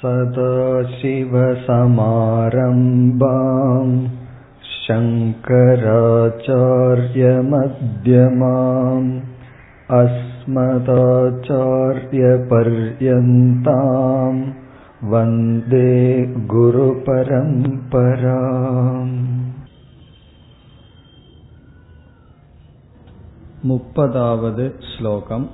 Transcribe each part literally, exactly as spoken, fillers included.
சதாசிவசமாரம்பாம் சங்கராச்சார்யமத்யமாம் அஸ்மதாச்சார்யபர்யந்தாம் வந்தே குரு பரம்பராம். முப்பதாவது ஸ்லோகம்.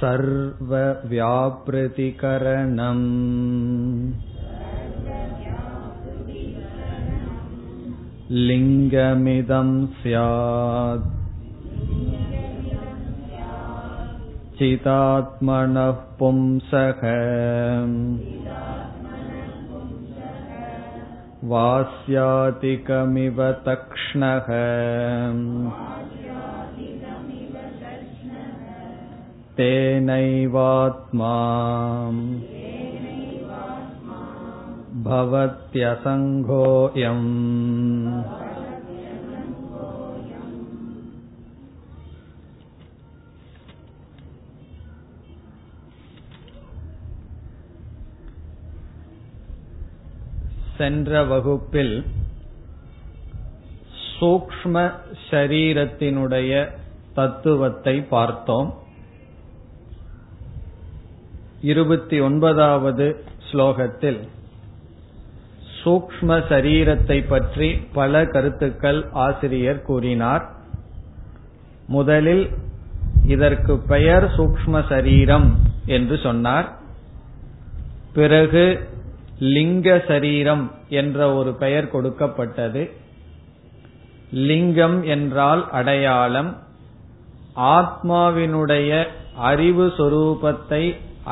சர்வ வியாப்ரதிகரணம் லிங்கமிதம் ஸ்யாத் சிதாத்மனஃ பும்சக வாஸ்யாதிகமிவ தக்ஷ்ணக தேனைவாத்மா பவத்யசங்கோயம். சென்ற வகுப்பில் சூக்ஷ்ம சரீரத்தினுடைய தத்துவத்தை பார்த்தோம். இருபத்தி ஒன்பதாவது ஸ்லோகத்தில் சூக்ஷ்ம சரீரத்தை பற்றி பல கருத்துக்கள் ஆசிரியர் கூறினார். முதலில் இதற்கு பெயர் சூக்ஷ்ம சரீரம் என்று சொன்னார். பிறகு லிங்க சரீரம் என்ற ஒரு பெயர் கொடுக்கப்பட்டது. லிங்கம் என்றால் அடையாளம். ஆத்மாவினுடைய அறிவு சொரூபத்தை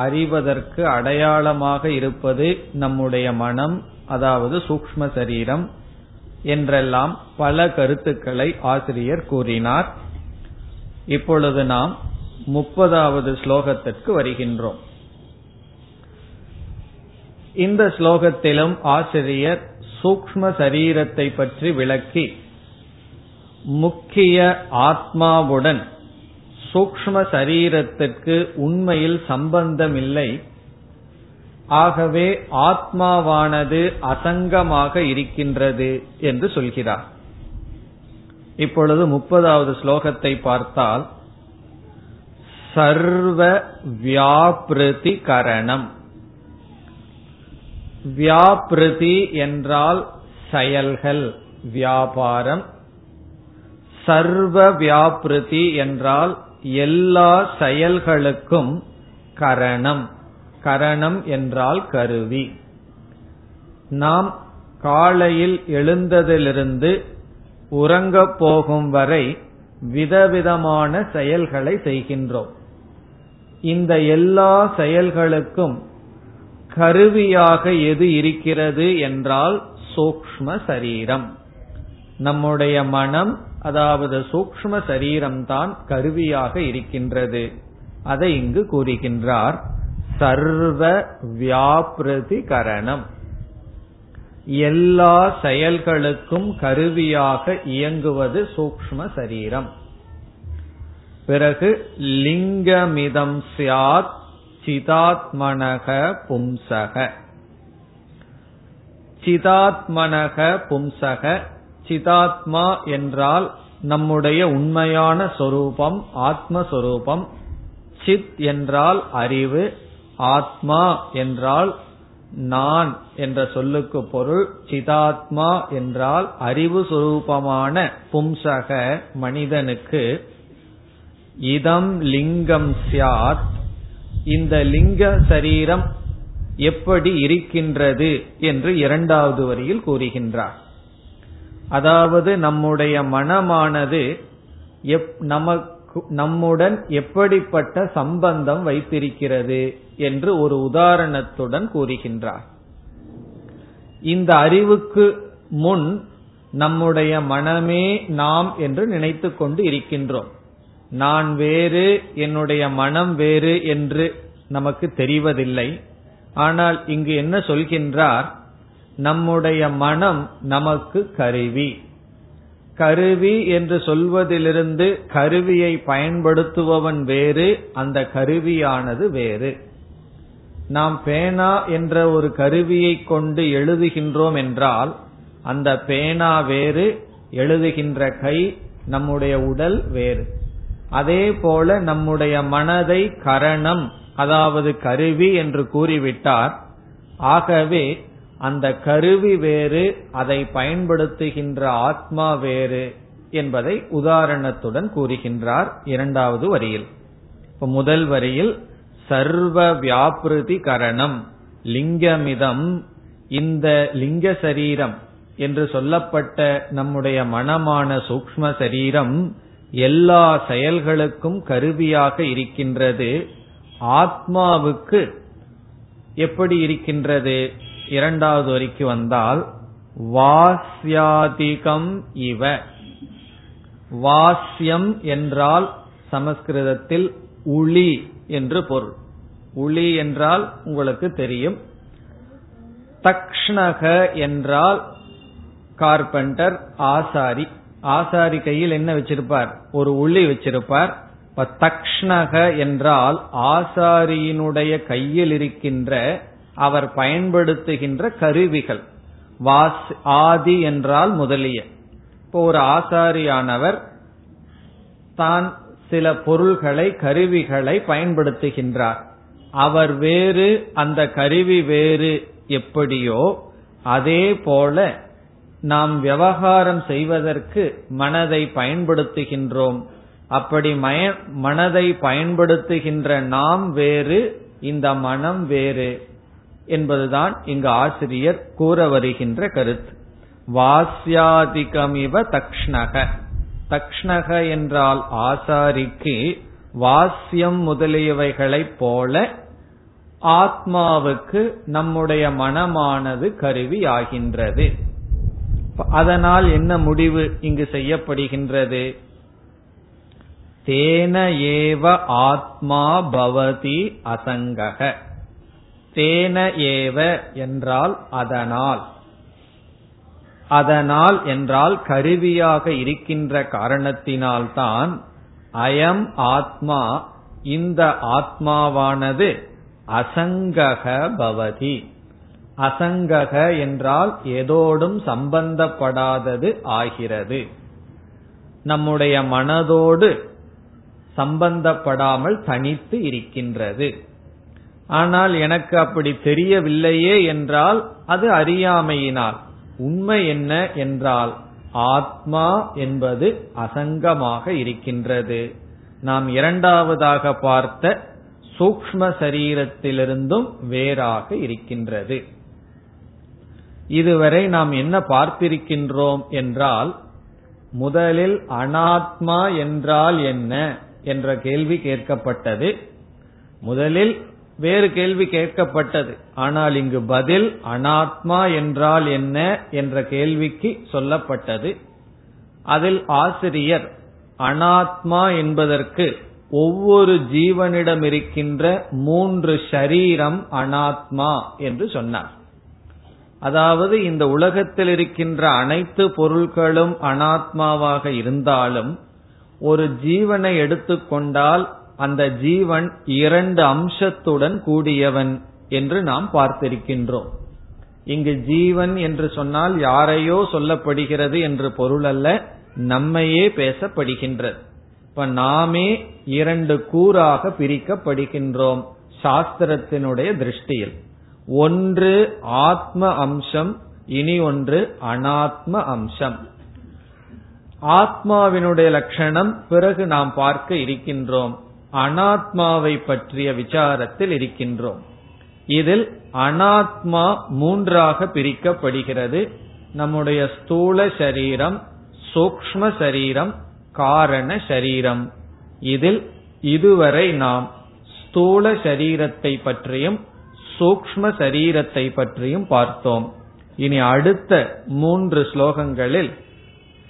அறிவதற்கு அடையாளமாக இருப்பது நம்முடைய மனம், அதாவது சூக்ஷ்ம சரீரம் என்றெல்லாம் பல கருத்துக்களை ஆசிரியர் கூறினார். இப்பொழுது நாம் முப்பதாவது ஸ்லோகத்திற்கு வருகின்றோம். இந்த ஸ்லோகத்திலும் ஆசிரியர் சூக்ஷ்ம சரீரத்தை பற்றி விளக்கி முக்கிய ஆத்மாவுடன் சூக்ஷ்ம சரீரத்திற்கு உண்மையில் சம்பந்தமில்லை, ஆகவே ஆத்மாவானது அசங்கமாக இருக்கின்றது என்று சொல்கிறார். இப்பொழுது முப்பதாவது ஸ்லோகத்தை பார்த்தால் சர்வ வியாப்ரதிகரணம். வியாப்ரதி என்றால் செயல்கள், வியாபாரம். சர்வ வியாப்ரதி என்றால் எல்லா செயல்களுக்கும் கரணம். கரணம் என்றால் கருவி. நாம் காலையில் எழுந்ததிலிருந்து உறங்கப் போகும் வரை விதவிதமான செயல்களை செய்கின்றோம். இந்த எல்லா செயல்களுக்கும் கருவியாக எது இருக்கிறது என்றால் சூக்ஷ்ம சரீரம். நம்முடைய மனம், அதாவது சூக்ஷ்ம சரீரம்தான் கருவியாக இருக்கின்றது. அதை இங்கு கூறுகின்றார். சர்வ வியாப்ரதிகரணம், எல்லா செயல்களுக்கும் கருவியாக இயங்குவது சூக்ஷ்ம சரீரம். பிறகு லிங்கமிதம் ஸ்யாத் சிதாத்மனக பும்சக. சிதாத்மனக பும்சக, சிதாத்மா என்றால் நம்முடைய உண்மையான சொரூபம், ஆத்மஸ்வரூபம். சித் என்றால் அறிவு, ஆத்மா என்றால் நான் என்ற சொல்லுக்கு பொருள். சிதாத்மா என்றால் அறிவு சொரூபமான பும்சக மனிதனுக்கு. இதம் லிங்கம் ஸ்யாத், இந்த லிங்க சரீரம் எப்படி இருக்கின்றது என்று இரண்டாவது வரியில் கூறுகின்றார். அதாவது நம்முடைய மனமானது நமக்கு நம்முடன் எப்படிப்பட்ட சம்பந்தம் வைத்திருக்கிறது என்று ஒரு உதாரணத்துடன் கூறுகின்றார். இந்த அறிவுக்கு முன் நம்முடைய மனமே நாம் என்று நினைத்து கொண்டு இருக்கின்றோம். நான் வேறு, என்னுடைய மனம் வேறு என்று நமக்கு தெரிவதில்லை. ஆனால் இங்கு என்ன சொல்கின்றார், நம்முடைய மனம் நமக்கு கருவி, கருவி என்று சொல்வதிலிருந்து கருவியை பயன்படுத்துபவன் வேறு, அந்த கருவியானது வேறு. நாம் பேனா என்ற ஒரு கருவியை கொண்டு எழுதுகின்றோம் என்றால் அந்த பேனா வேறு, எழுதுகின்ற கை, நம்முடைய உடல் வேறு. அதே போல நம்முடைய மனதை கரணம் அதாவது கருவி என்று கூறிவிட்டார். ஆகவே அந்த கருவி வேறு, அதை பயன்படுத்துகின்ற ஆத்மா வேறு என்பதை உதாரணத்துடன் கூறுகின்றார் இரண்டாவது வரியில். இப்ப முதல் வரியில் சர்வ வியாபிருதிகரணம் லிங்கமிதம், இந்த லிங்க சரீரம் என்று சொல்லப்பட்ட நம்முடைய மனமான சூக்ஷ்ம சரீரம் எல்லா செயல்களுக்கும் கருவியாக இருக்கின்றது. ஆத்மாவுக்கு எப்படி இருக்கின்றது? இரண்டாவது வரிக்கு வந்தால் வாஸ்யாதிகம் இவ. வாஸ்யம் என்றால் சமஸ்கிருதத்தில் உளி என்று பொருள். உளி என்றால் உங்களுக்கு தெரியும். தக்ஷ்ணக என்றால் கார்பெண்டர், ஆசாரி. ஆசாரி கையில் என்ன வச்சிருப்பார்? ஒரு உளி வச்சிருப்பார். தக்ஷ்ணக என்றால் ஆசாரியினுடைய கையில் இருக்கின்ற, அவர் பயன்படுத்துகின்ற கருவிகள். வாஸ் ஆதி என்றால் முதலிய. இப்போ ஒரு ஆசாரியானவர் தான் சில பொருள்களை, கருவிகளை பயன்படுத்துகின்றார். அவர் வேறு, அந்த கருவி வேறு. எப்படியோ அதே போல நாம் விவகாரம் செய்வதற்கு மனதை பயன்படுத்துகின்றோம். அப்படி மனதை பயன்படுத்துகின்ற நாம் வேறு, இந்த மனம் வேறு என்பதுதான் இங்கு ஆசிரியர் கூற வருகின்ற கருத்து. வாஸ்யாதிகமிவ தக்ஷ்ணக. தக்ஷ்ணக என்றால் ஆசாரிக்கு வாஸ்யம் முதலியவைகளைப் போல ஆத்மாவுக்கு நம்முடைய மனமானது கருவி ஆகின்றது. அதனால் என்ன முடிவு இங்கு செய்யப்படுகின்றது? தேன ஏவ ஆத்மா பவதி அசங்கக. தேன ஏவ என்றால் அதனால். அதனால் என்றால் கருவியாக இருக்கின்ற காரணத்தினால்தான் அயம் ஆத்மா, இந்த ஆத்மாவானது அசங்கக பவதி. அசங்கக என்றால் எதோடும் சம்பந்தப்படாதது ஆகிறது. நம்முடைய மனதோடு சம்பந்தப்படாமல் தனித்து இருக்கின்றது. ஆனால் எனக்கு அப்படி தெரியவில்லையே என்றால் அது அறியாமையினால். உண்மை என்ன என்றால் ஆத்மா என்பது அசங்கமாக இருக்கின்றது. நாம் இரண்டாவதாக பார்த்த சூக்ஷ்ம சரீரத்திலிருந்தும் வேறாக இருக்கின்றது. இதுவரை நாம் என்ன பார்த்திருக்கின்றோம் என்றால், முதலில் அனாத்மா என்றால் என்ன என்ற கேள்வி கேட்கப்பட்டது. முதலில் வேறு கேள்வி கேட்கப்பட்டது. ஆனால் இங்கு பதில் அனாத்மா என்றால் என்ன என்ற கேள்விக்கு சொல்லப்பட்டது. அதில் ஆசிரியர் அனாத்மா என்பதற்கு ஒவ்வொரு ஜீவனிடம் இருக்கின்ற மூன்று ஷரீரம் அனாத்மா என்று சொன்னார். அதாவது இந்த உலகத்தில் இருக்கின்ற அனைத்து பொருட்களும் அனாத்மாவாக இருந்தாலும் ஒரு ஜீவனை எடுத்துக்கொண்டால் அந்த ஜீவன் இரண்டு அம்சத்துடன் கூடியவன் என்று நாம் பார்த்திருக்கின்றோம். இங்கு ஜீவன் என்று சொன்னால் யாரையோ சொல்லப்படுகிறது என்று பொருள் அல்ல, நம்மையே பேசப்படுகின்றது. இப்ப நாமே இரண்டு கூறாக பிரிக்கப்படுகின்றோம் சாஸ்திரத்தினுடைய திருஷ்டியில். ஒன்று ஆத்ம அம்சம், இனி ஒன்று அனாத்ம அம்சம். ஆத்மாவினுடைய லட்சணம் பிறகு நாம் பார்க்க இருக்கின்றோம். அனாத்மாவை பற்றிய விசாரத்தில் இருக்கின்றோம். இதில் அனாத்மா மூன்றாக பிரிக்கப்படுகிறது. நம்முடைய ஸ்தூல சரீரம், சூக்ஷ்ம சரீரம், காரண சரீரம். இதில் இதுவரை நாம் ஸ்தூல சரீரத்தை பற்றியும் சூக்ஷ்ம சரீரத்தை பற்றியும் பார்த்தோம். இனி அடுத்த மூன்று ஸ்லோகங்களில்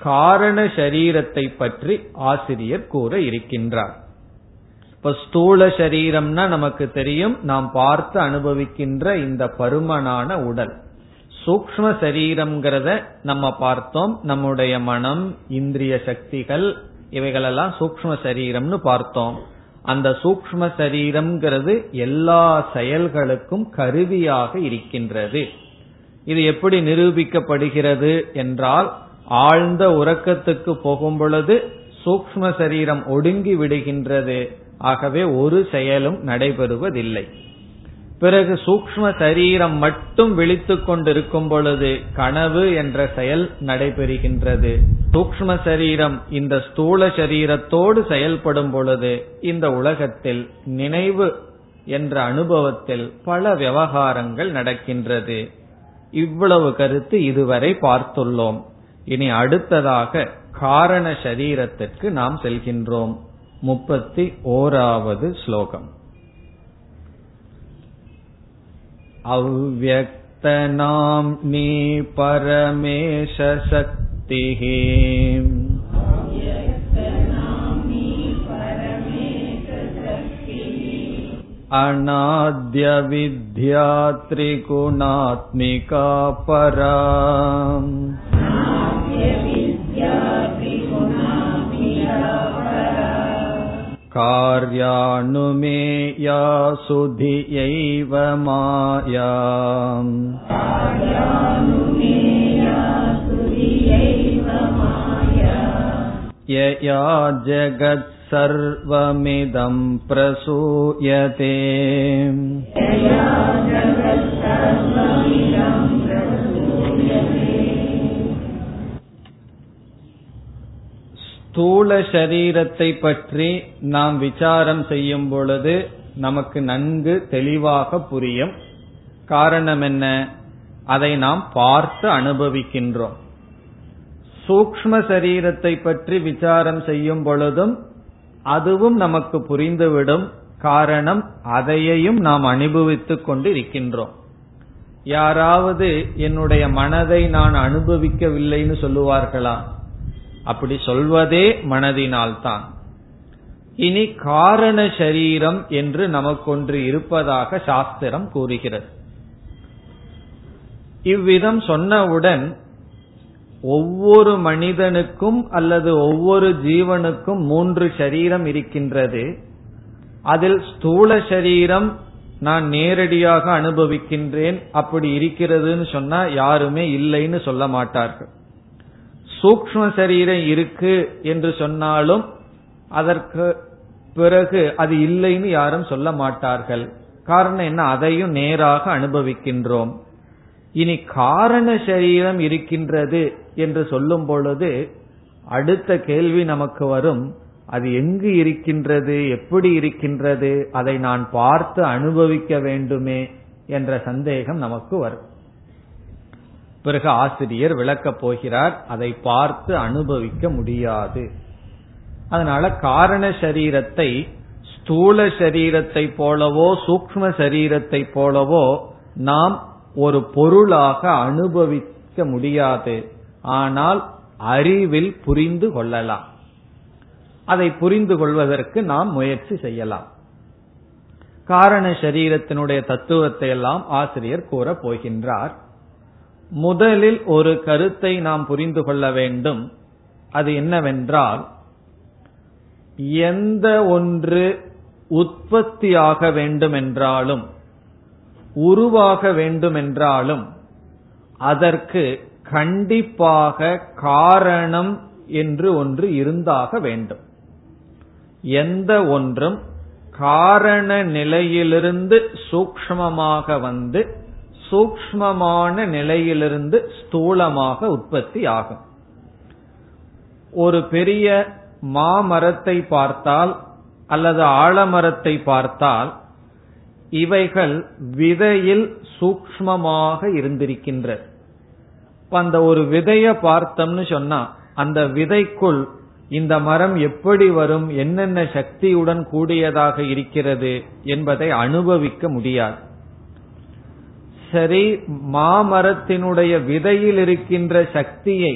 காரண சரீரத்தை பற்றி ஆசிரியர் கூற இருக்கின்றார். இப்ப ஸ்தூல சரீரம்னா நமக்கு தெரியும், நாம் பார்த்து அனுபவிக்கின்ற இந்த பருமனான உடல். சூக்ஷ்ம சரீரம்ங்கிறத நம்ம பார்த்தோம். நம்முடைய மனம், இந்திரிய சக்திகள் இவைகளெல்லாம் சூக்ஷ்ம சரீரம்னு பார்த்தோம். அந்த சூக்ஷ்ம சரீரம்ங்கிறது எல்லா செயல்களுக்கும் கருவியாக இருக்கின்றது. இது எப்படி நிரூபிக்கப்படுகிறது என்றால், ஆழ்ந்த உறக்கத்துக்கு போகும் பொழுது சூக்ஷ்ம சரீரம் ஒடுங்கி விடுகின்றது. ஆகவே ஒரு செயலும் நடைபெறுவதில்லை. பிறகு சூக்ஷ்ம சரீரம் மட்டும் விழித்துக் கொண்டிருக்கும் பொழுது கனவு என்ற செயல் நடைபெறுகின்றது. சூக்ஷ்ம சரீரம் இந்த ஸ்தூல சரீரத்தோடு செயல்படும் பொழுது இந்த உலகத்தில் நினைவு என்ற அனுபவத்தில் பல விவகாரங்கள் நடக்கின்றது. இவ்வளவு கருத்து இதுவரை பார்த்துள்ளோம். இனி அடுத்ததாக காரண சரீரத்திற்கு நாம் செல்கின்றோம். முப்பத்தி ஓராவது ஸ்லோகம். அவ்யக்தநாம்னி பரமேஷ சக்திஹி அநாத்ய வித்யா த்ரிகுணாத்மிகா பரா. கார்யானுமேயா சுதியைவ மாயாம். யயா ஜகத் சர்வமிதம் பிரசூயதே. ஸ்தூல சரீரத்தை பற்றி நாம் விசாரம் செய்யும் பொழுது நமக்கு நன்கு தெளிவாக புரியும். காரணம் என்ன? அதை நாம் பார்த்து அனுபவிக்கின்றோம். சூக்ஷ்ம சரீரத்தை பற்றி விசாரம் செய்யும் பொழுதும் அதுவும் நமக்கு புரிந்துவிடும். காரணம், அதையையும் நாம் அனுபவித்துக் கொண்டு இருக்கின்றோம். யாராவது என்னுடைய மனதை நான் அனுபவிக்கவில்லைன்னு சொல்லுவார்களா? அப்படி சொல்வதே மனதினால்தான். இனி காரண சரீரம் என்று நமக்கொன்று இருப்பதாக சாஸ்திரம் கூறுகிறது. இவ்விதம் சொன்னவுடன் ஒவ்வொரு மனிதனுக்கும் அல்லது ஒவ்வொரு ஜீவனுக்கும் மூன்று சரீரம் இருக்கின்றது. அதில் ஸ்தூல சரீரம் நான் நேரடியாக அனுபவிக்கின்றேன், அப்படி இருக்கிறதுன்னு சொன்னா யாருமே இல்லைன்னு சொல்ல மாட்டார்கள். சூக்ஷ்ம சரீரம் இருக்கு என்று சொன்னாலும் அதற்கு பிறகு அது இல்லைன்னு யாரும் சொல்ல மாட்டார்கள். காரணம் என்ன? அதையும் நேராக அனுபவிக்கின்றோம். இனி காரண சரீரம் இருக்கின்றது என்று சொல்லும் பொழுது அடுத்த கேள்வி நமக்கு வரும், அது எங்கு இருக்கின்றது, எப்படி இருக்கின்றது, அதை நான் பார்த்து அனுபவிக்க வேண்டுமே என்ற சந்தேகம் நமக்கு வரும். பிறகு ஆசிரியர் விளக்கப் போகிறார், அதை பார்த்து அனுபவிக்க முடியாது. அதனால காரண சரீரத்தை ஸ்தூல சரீரத்தை போலவோ சூக்ஷ்ம சரீரத்தை போலவோ நாம் ஒரு பொருளாக அனுபவிக்க முடியாது. ஆனால் அறிவில் புரிந்து கொள்ளலாம். அதை புரிந்து கொள்வதற்கு நாம் முயற்சி செய்யலாம். காரண சரீரத்தினுடைய தத்துவத்தை எல்லாம் ஆசிரியர் கூற போகின்றார். முதலில் ஒரு கருத்தை நாம் புரிந்து கொள்ள வேண்டும். அது என்னவென்றால், எந்த ஒன்று உற்பத்தியாக வேண்டுமென்றாலும் உருவாக வேண்டுமென்றாலும் அதற்கு கண்டிப்பாக காரணம் என்று ஒன்று இருந்தாக வேண்டும். எந்த ஒன்றும் காரண நிலையிலிருந்து சூக்ஷ்மமாக வந்து சூக்ஷ்மமான நிலையிலிருந்து ஸ்தூலமாக உற்பத்தி ஆகும். ஒரு பெரிய மாமரத்தை பார்த்தால் அல்லது ஆலமரத்தை பார்த்தால் இவைகள் விதையில் சூக்ஷ்மமாக இருந்திருக்கின்ற அந்த ஒரு விதைய பார்த்தம்னு சொன்னா அந்த விதைக்குள் இந்த மரம் எப்படி வரும், என்னென்ன சக்தியுடன் கூடியதாக இருக்கிறது என்பதை அனுபவிக்க முடியாது. சரி, மாமரத்தினுடைய விதையில் இருக்கின்ற சக்தியை,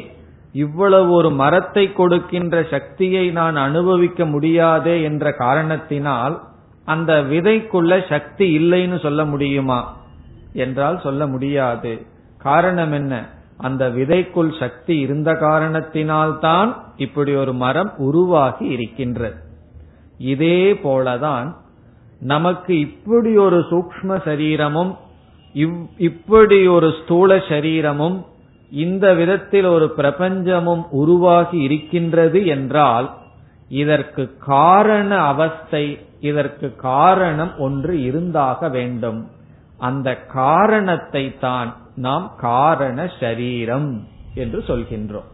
இவ்வளவு ஒரு மரத்தை கொடுக்கின்ற சக்தியை நான் அனுபவிக்க முடியாதே என்ற காரணத்தினால் அந்த விதைக்குள்ள சக்தி இல்லைன்னு சொல்ல முடியுமா என்றால் சொல்ல முடியாது. காரணம் என்ன? அந்த விதைக்குள் சக்தி இருந்த காரணத்தினால்தான் இப்படி ஒரு மரம் உருவாகி இருக்கின்றது. இதே போலதான் நமக்கு இப்படி ஒரு சூக்ஷ்ம சரீரமும் இப்படி ஒரு ஸ்தூல சரீரமும் இந்த விதத்தில் ஒரு பிரபஞ்சமும் உருவாகி இருக்கின்றது என்றால் இதற்கு காரண அவஸ்தை, இதற்கு காரணம் ஒன்று இருந்தாக வேண்டும். அந்த காரணத்தை தான் நாம் காரண சரீரம் என்று சொல்கின்றோம்.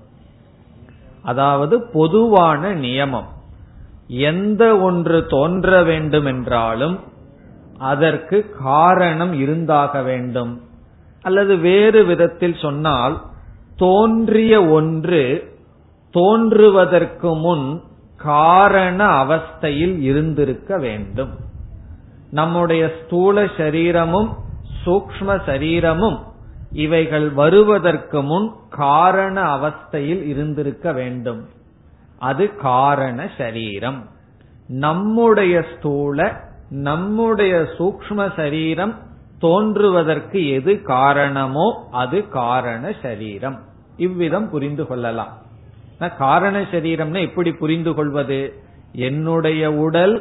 அதாவது பொதுவான நியமம், எந்த ஒன்று தோன்ற வேண்டுமென்றாலும் அதற்கு காரணம் இருந்தாக வேண்டும். அல்லது வேறு விதத்தில் சொன்னால், தோன்றிய ஒன்று தோன்றுவதற்கு முன் காரண அவஸ்தையில் இருந்திருக்க வேண்டும். நம்முடைய ஸ்தூல சரீரமும் சூக்ஷ்ம சரீரமும் இவைகள் வருவதற்கு முன் காரண அவஸ்தையில் இருந்திருக்க வேண்டும். அது காரண சரீரம். நம்முடைய ஸ்தூல, நம்முடைய சூக்ஷ்ம சரீரம் தோன்றுவதற்கு எது காரணமோ அது காரண சரீரம். இவ்விதம் புரிந்து கொள்ளலாம். காரண சரீரம்னா எப்படி புரிந்து கொள்வது? என்னுடைய உடல்,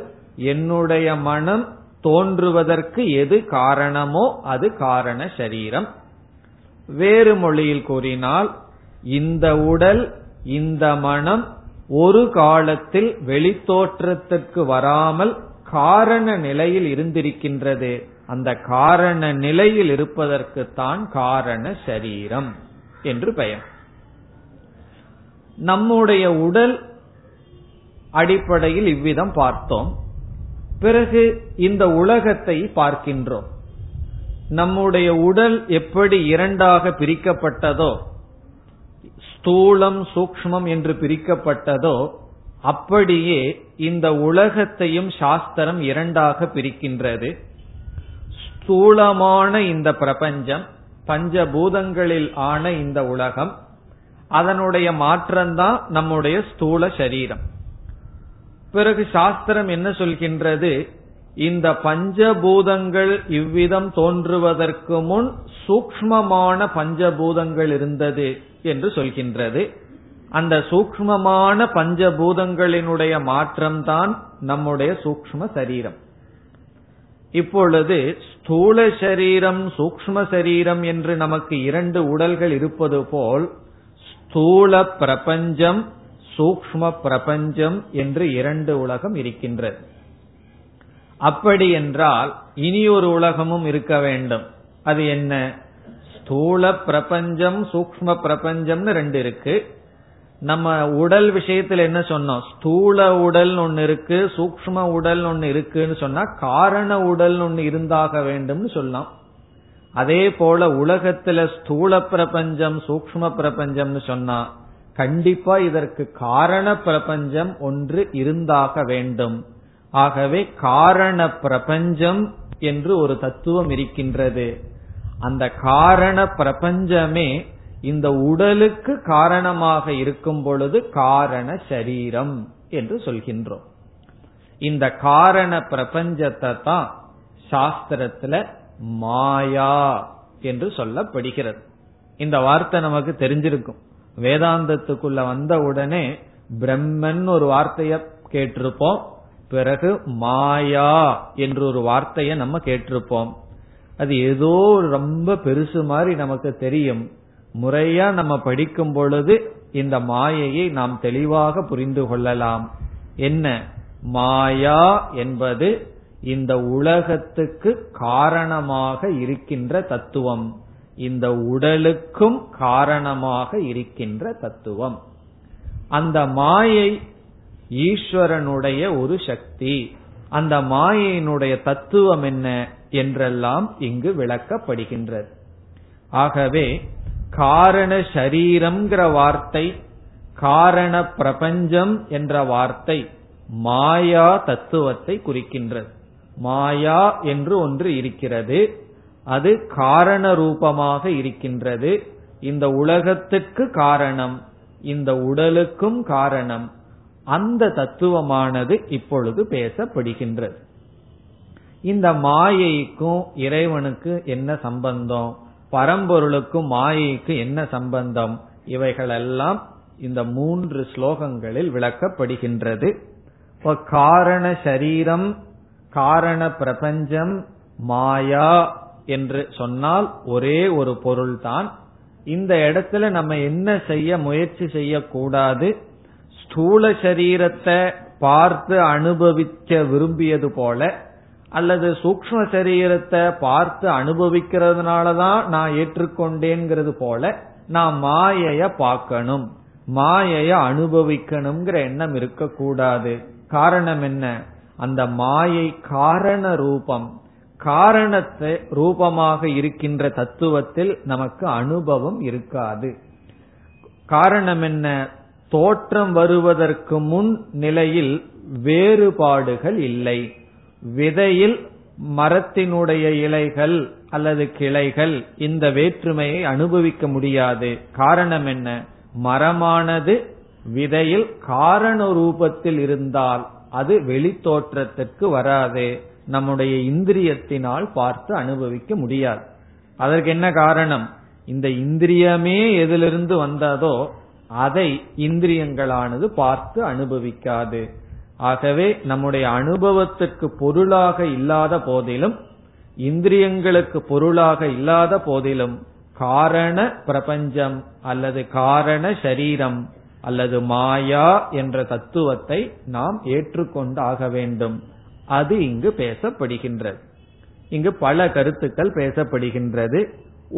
என்னுடைய மனம் தோன்றுவதற்கு எது காரணமோ அது காரண சரீரம். வேறு மொழியில் கூறினால், இந்த உடல், இந்த மனம் ஒரு காலத்தில் வெளித்தோற்றத்திற்கு வராமல் காரண நிலையில் இருந்திருக்கின்றது. அந்த காரண நிலையில் இருப்பதற்குத்தான் காரண சரீரம் என்று பெயர். நம்முடைய உடல் அடிப்படையில் இவ்விதம் பார்த்தோம். பிறகு இந்த உலகத்தை பார்க்கின்றோம். நம்முடைய உடல் எப்படி இரண்டாக பிரிக்கப்பட்டதோ, ஸ்தூலம் சூக்ஷ்மம் என்று பிரிக்கப்பட்டதோ, அப்படியே இந்த உலகத்தையும் சாஸ்திரம் இரண்டாக பிரிக்கின்றது. ஸ்தூலமான இந்த பிரபஞ்சம், பஞ்சபூதங்களில் ஆன இந்த உலகம், அதனுடைய மாற்றம்தான் நம்முடைய ஸ்தூல சரீரம். பிறகு சாஸ்திரம் என்ன சொல்கின்றது? இந்த பஞ்சபூதங்கள் இவ்விதம் தோன்றுவதற்கு முன் சூக்ஷ்மமான பஞ்சபூதங்கள் இருந்தது என்று சொல்கின்றது. அந்த சூக்ஷ்மமான பஞ்சபூதங்களினுடைய மாற்றம்தான் நம்முடைய சூக்ஷ்ம சரீரம். இப்பொழுது ஸ்தூல சரீரம் சூக்ஷ்ம சரீரம் என்று நமக்கு இரண்டு உடல்கள் இருப்பது போல் ஸ்தூல பிரபஞ்சம் சூக்ஷ்ம பிரபஞ்சம் என்று இரண்டு உலகம் இருக்கின்றது. அப்படி என்றால் இனி ஒரு உலகமும் இருக்க வேண்டும். அது என்ன? ஸ்தூல பிரபஞ்சம் சூக்ஷ்ம பிரபஞ்சம்னு ரெண்டு இருக்கு. நம்ம உடல் விஷயத்தில் என்ன சொன்னோம்? ஸ்தூல உடல் ஒன்னு இருக்கு, சூக்ஷ்ம உடல் ஒன்னு இருக்குன்னு சொன்னா காரண உடல் ஒன்னு இருந்தாக வேண்டும் சொன்னோம். அதே போல உலகத்துல ஸ்தூல பிரபஞ்சம் சூக்ஷ்ம பிரபஞ்சம்னு சொன்னா கண்டிப்பா இதற்கு காரண பிரபஞ்சம் ஒன்று இருந்தாக வேண்டும். ஆகவே காரண பிரபஞ்சம் என்று ஒரு தத்துவம் இருக்கின்றது. அந்த காரண பிரபஞ்சமே இந்த உடலுக்கு காரணமாக இருக்கும் பொழுது காரண சரீரம் என்று சொல்கின்றோம். இந்த காரண பிரபஞ்சத்தை தான் சாஸ்திரத்துல மாயா என்று சொல்லப்படுகிறது. இந்த வார்த்தை நமக்கு தெரிஞ்சிருக்கும். வேதாந்தத்துக்குள்ள வந்த உடனே பிரம்மன் ஒரு வார்த்தைய கேட்டிருப்போம், பிறகு மாயா என்று ஒரு வார்த்தைய நம்ம கேட்டிருப்போம். அது ஏதோ ரொம்ப பெருசு மாதிரி நமக்கு தெரியும். முறையா நம்ம படிக்கும் பொழுது இந்த மாயையை நாம் தெளிவாக புரிந்து கொள்ளலாம். என்ன மாயா என்பது? இந்த உலகத்துக்கு காரணமாக இருக்கின்ற தத்துவம், இந்த உடலுக்கும் காரணமாக இருக்கின்ற தத்துவம். அந்த மாயை ஈஸ்வரனுடைய ஒரு சக்தி. அந்த மாயையினுடைய தத்துவம் என்ன என்றெல்லாம் இங்கு விளக்கப்படுகின்றது. ஆகவே காரண சரீரம்ங்கிற வார்த்தை, காரண பிரபஞ்சம் என்ற வார்த்தை மாயா தத்துவத்தை குறிக்கின்றது. மாயா என்று ஒன்று இருக்கிறது, அது காரண ரூபமாக இருக்கின்றது. இந்த உலகத்துக்கு காரணம், இந்த உடலுக்கும் காரணம். அந்த தத்துவமானது இப்பொழுது பேசப்படுகின்றது. இந்த மாயைக்கும் இறைவனுக்கு என்ன சம்பந்தம்? பரம்பொருளுக்கும் மாயைக்கு என்ன சம்பந்தம்? இவைகளெல்லாம் இந்த மூன்று ஸ்லோகங்களில் விளக்கப்படுகின்றது. இப்ப காரண சரீரம், காரண பிரபஞ்சம், மாயா என்று சொன்னால் ஒரே ஒரு பொருள்தான். இந்த இடத்துல நம்ம என்ன செய்ய முயற்சி செய்யக்கூடாது? ஸ்தூல சரீரத்தை பார்த்து அனுபவிக்க விரும்பியது போல, அல்லது சூக்ஷ்ம சரீரத்தை பார்த்து அனுபவிக்கிறதுனாலதான் நான் ஏற்றுக்கொண்டேங்கிறது போல நான் மாயைய பார்க்கணும், மாயைய அனுபவிக்கணுங்கிற எண்ணம் இருக்கக்கூடாது. காரணம் என்ன? அந்த மாயை காரண ரூபம், காரணத்தை ரூபமாக இருக்கின்ற தத்துவத்தில் நமக்கு அனுபவம் இருக்காது. காரணம் என்ன? தோற்றம் வருவதற்கு முன் நிலையில் வேறுபாடுகள் இல்லை. விதையில் மரத்தினுடைய இலைகள் அல்லது கிளைகள், இந்த வேற்றுமையை அனுபவிக்க முடியாது. காரணம் என்ன? மரமானது விதையில் காரண ரூபத்தில் இருந்தால் அது வெளி தோற்றத்திற்கு வராது, நம்முடைய இந்திரியத்தினால் பார்த்து அனுபவிக்க முடியாது. அதற்கு என்ன காரணம்? இந்த இந்திரியமே எதிலிருந்து வந்ததோ அதை இந்திரியங்களானது பார்த்து அனுபவிக்காது. ஆகவே நம்முடைய அனுபவத்துக்கு பொருளாக இல்லாத போதிலும், இந்திரியங்களுக்கு பொருளாக இல்லாத போதிலும், காரண பிரபஞ்சம் அல்லது காரண சரீரம் அல்லது மாயா என்ற தத்துவத்தை நாம் ஏற்றுக்கொண்டு ஆக வேண்டும். அது இங்கு பேசப்படுகின்றது. இங்கு பல கருத்துக்கள் பேசப்படுகின்றது.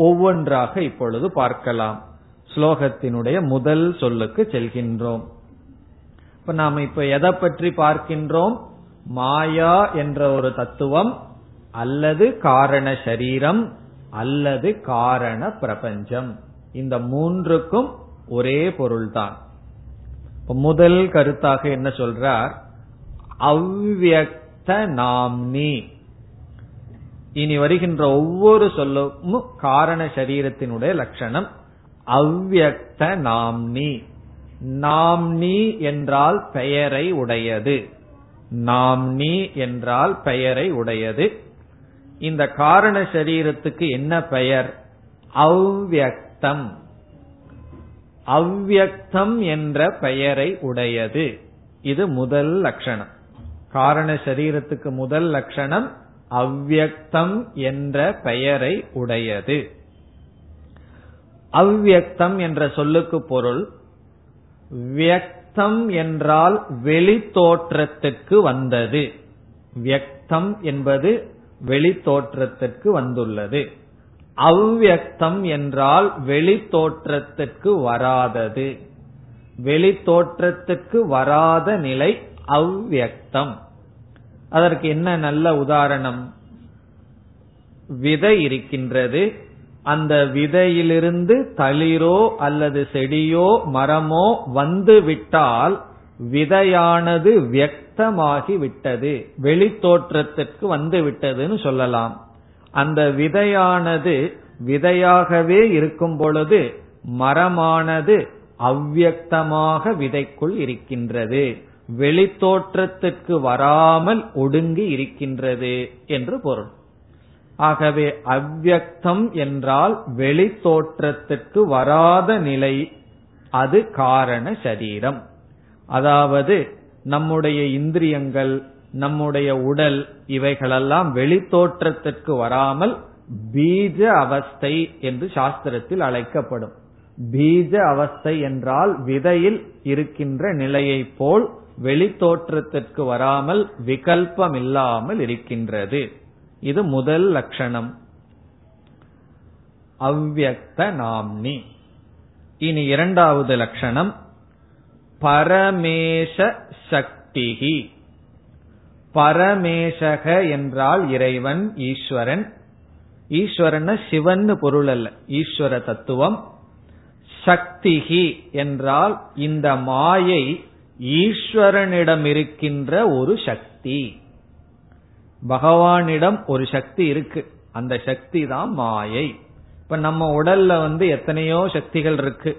ஒவ்வொன்றாக இப்பொழுது பார்க்கலாம். ஸ்லோகத்தினுடைய முதல் சொல்லுக்கு செல்கின்றோம். இப்ப நாம் இப்ப எதை பற்றி பார்க்கின்றோம்? மாயா என்ற ஒரு தத்துவம், அல்லது காரண சரீரம், அல்லது காரண பிரபஞ்சம். இந்த மூன்றுக்கும் ஒரே பொருள்தான். முதல் கருத்தாக என்ன சொல்றார்? அவ்வியக்த நாம்னி. இனி வருகின்ற ஒவ்வொரு சொல்லும் காரண சரீரத்தினுடைய லட்சணம். அவ்வியக்த நாம்னி. நாம்னி என்றால் பெயரை உடையது. நாம்னி என்றால் பெயரை உடையது. இந்த காரண சரீரத்துக்கு என்ன பெயர்? அவ்வியக்தம். அவ்வியக்தம் என்ற பெயரை உடையது. இது முதல் லட்சணம். காரண சரீரத்துக்கு முதல் லட்சணம் அவ்வியக்தம் என்ற பெயரை உடையது. அவ்வியக்தம் என்ற சொல்லுக்கு பொருள், வியக்தம் என்றால் வெளி தோற்றத்திற்கு வந்தது. வியக்தம் என்பது வெளி தோற்றத்திற்கு வந்துள்ளது. அவ்வியக்தம் என்றால் வெளி தோற்றத்திற்கு வராதது. வெளி தோற்றத்துக்கு வராத நிலை அவ்வியக்தம். அதற்கு என்ன நல்ல உதாரணம்? விதை இருக்கின்றது. அந்த விதையிலிருந்து தளிரோ அல்லது செடியோ மரமோ வந்து விட்டால் விதையானது வியக்தமாகி விட்டது, வெளி தோற்றத்திற்கு வந்து விட்டதுன்னு சொல்லலாம். அந்த விதையானது விதையாகவே இருக்கும் பொழுது மரமானது அவ்வியக்தமாக விதைக்குள் இருக்கின்றது, வெளி தோற்றத்திற்கு வராமல் ஒடுங்கி இருக்கின்றது என்று பொருள். ஆகவே அவ்வியக்தம் என்றால் வெளி தோற்றத்திற்கு வராத நிலை, அது காரண சரீரம். அதாவது நம்முடைய இந்திரியங்கள், நம்முடைய உடல், இவைகளெல்லாம் வெளி தோற்றத்திற்கு வராமல் பீஜ அவஸ்தை என்று சாஸ்திரத்தில் அழைக்கப்படும். பீஜ அவஸ்தை என்றால் விதையில் இருக்கின்ற நிலையை போல் வெளி தோற்றத்திற்கு வராமல் விகல்பம் இல்லாமல் இருக்கின்றது. இது முதல் லட்சணம், அவ்வியக்த நாம்னி. இனி இரண்டாவது லட்சணம் பரமேஷ சக்திஹி. பரமேஷக என்றால் இறைவன், ஈஸ்வரன். ஈஸ்வரன் சிவன் பொருள் அல்ல, ஈஸ்வர தத்துவம். சக்திஹி என்றால் இந்த மாயை ஈஸ்வரனிடம் இருக்கின்ற ஒரு சக்தி. பகவானிடம் ஒரு சக்தி இருக்கு, அந்த சக்தி தான் மாயை. இப்ப நம்ம உடல்ல வந்து எத்தனையோ சக்திகள் இருக்கு.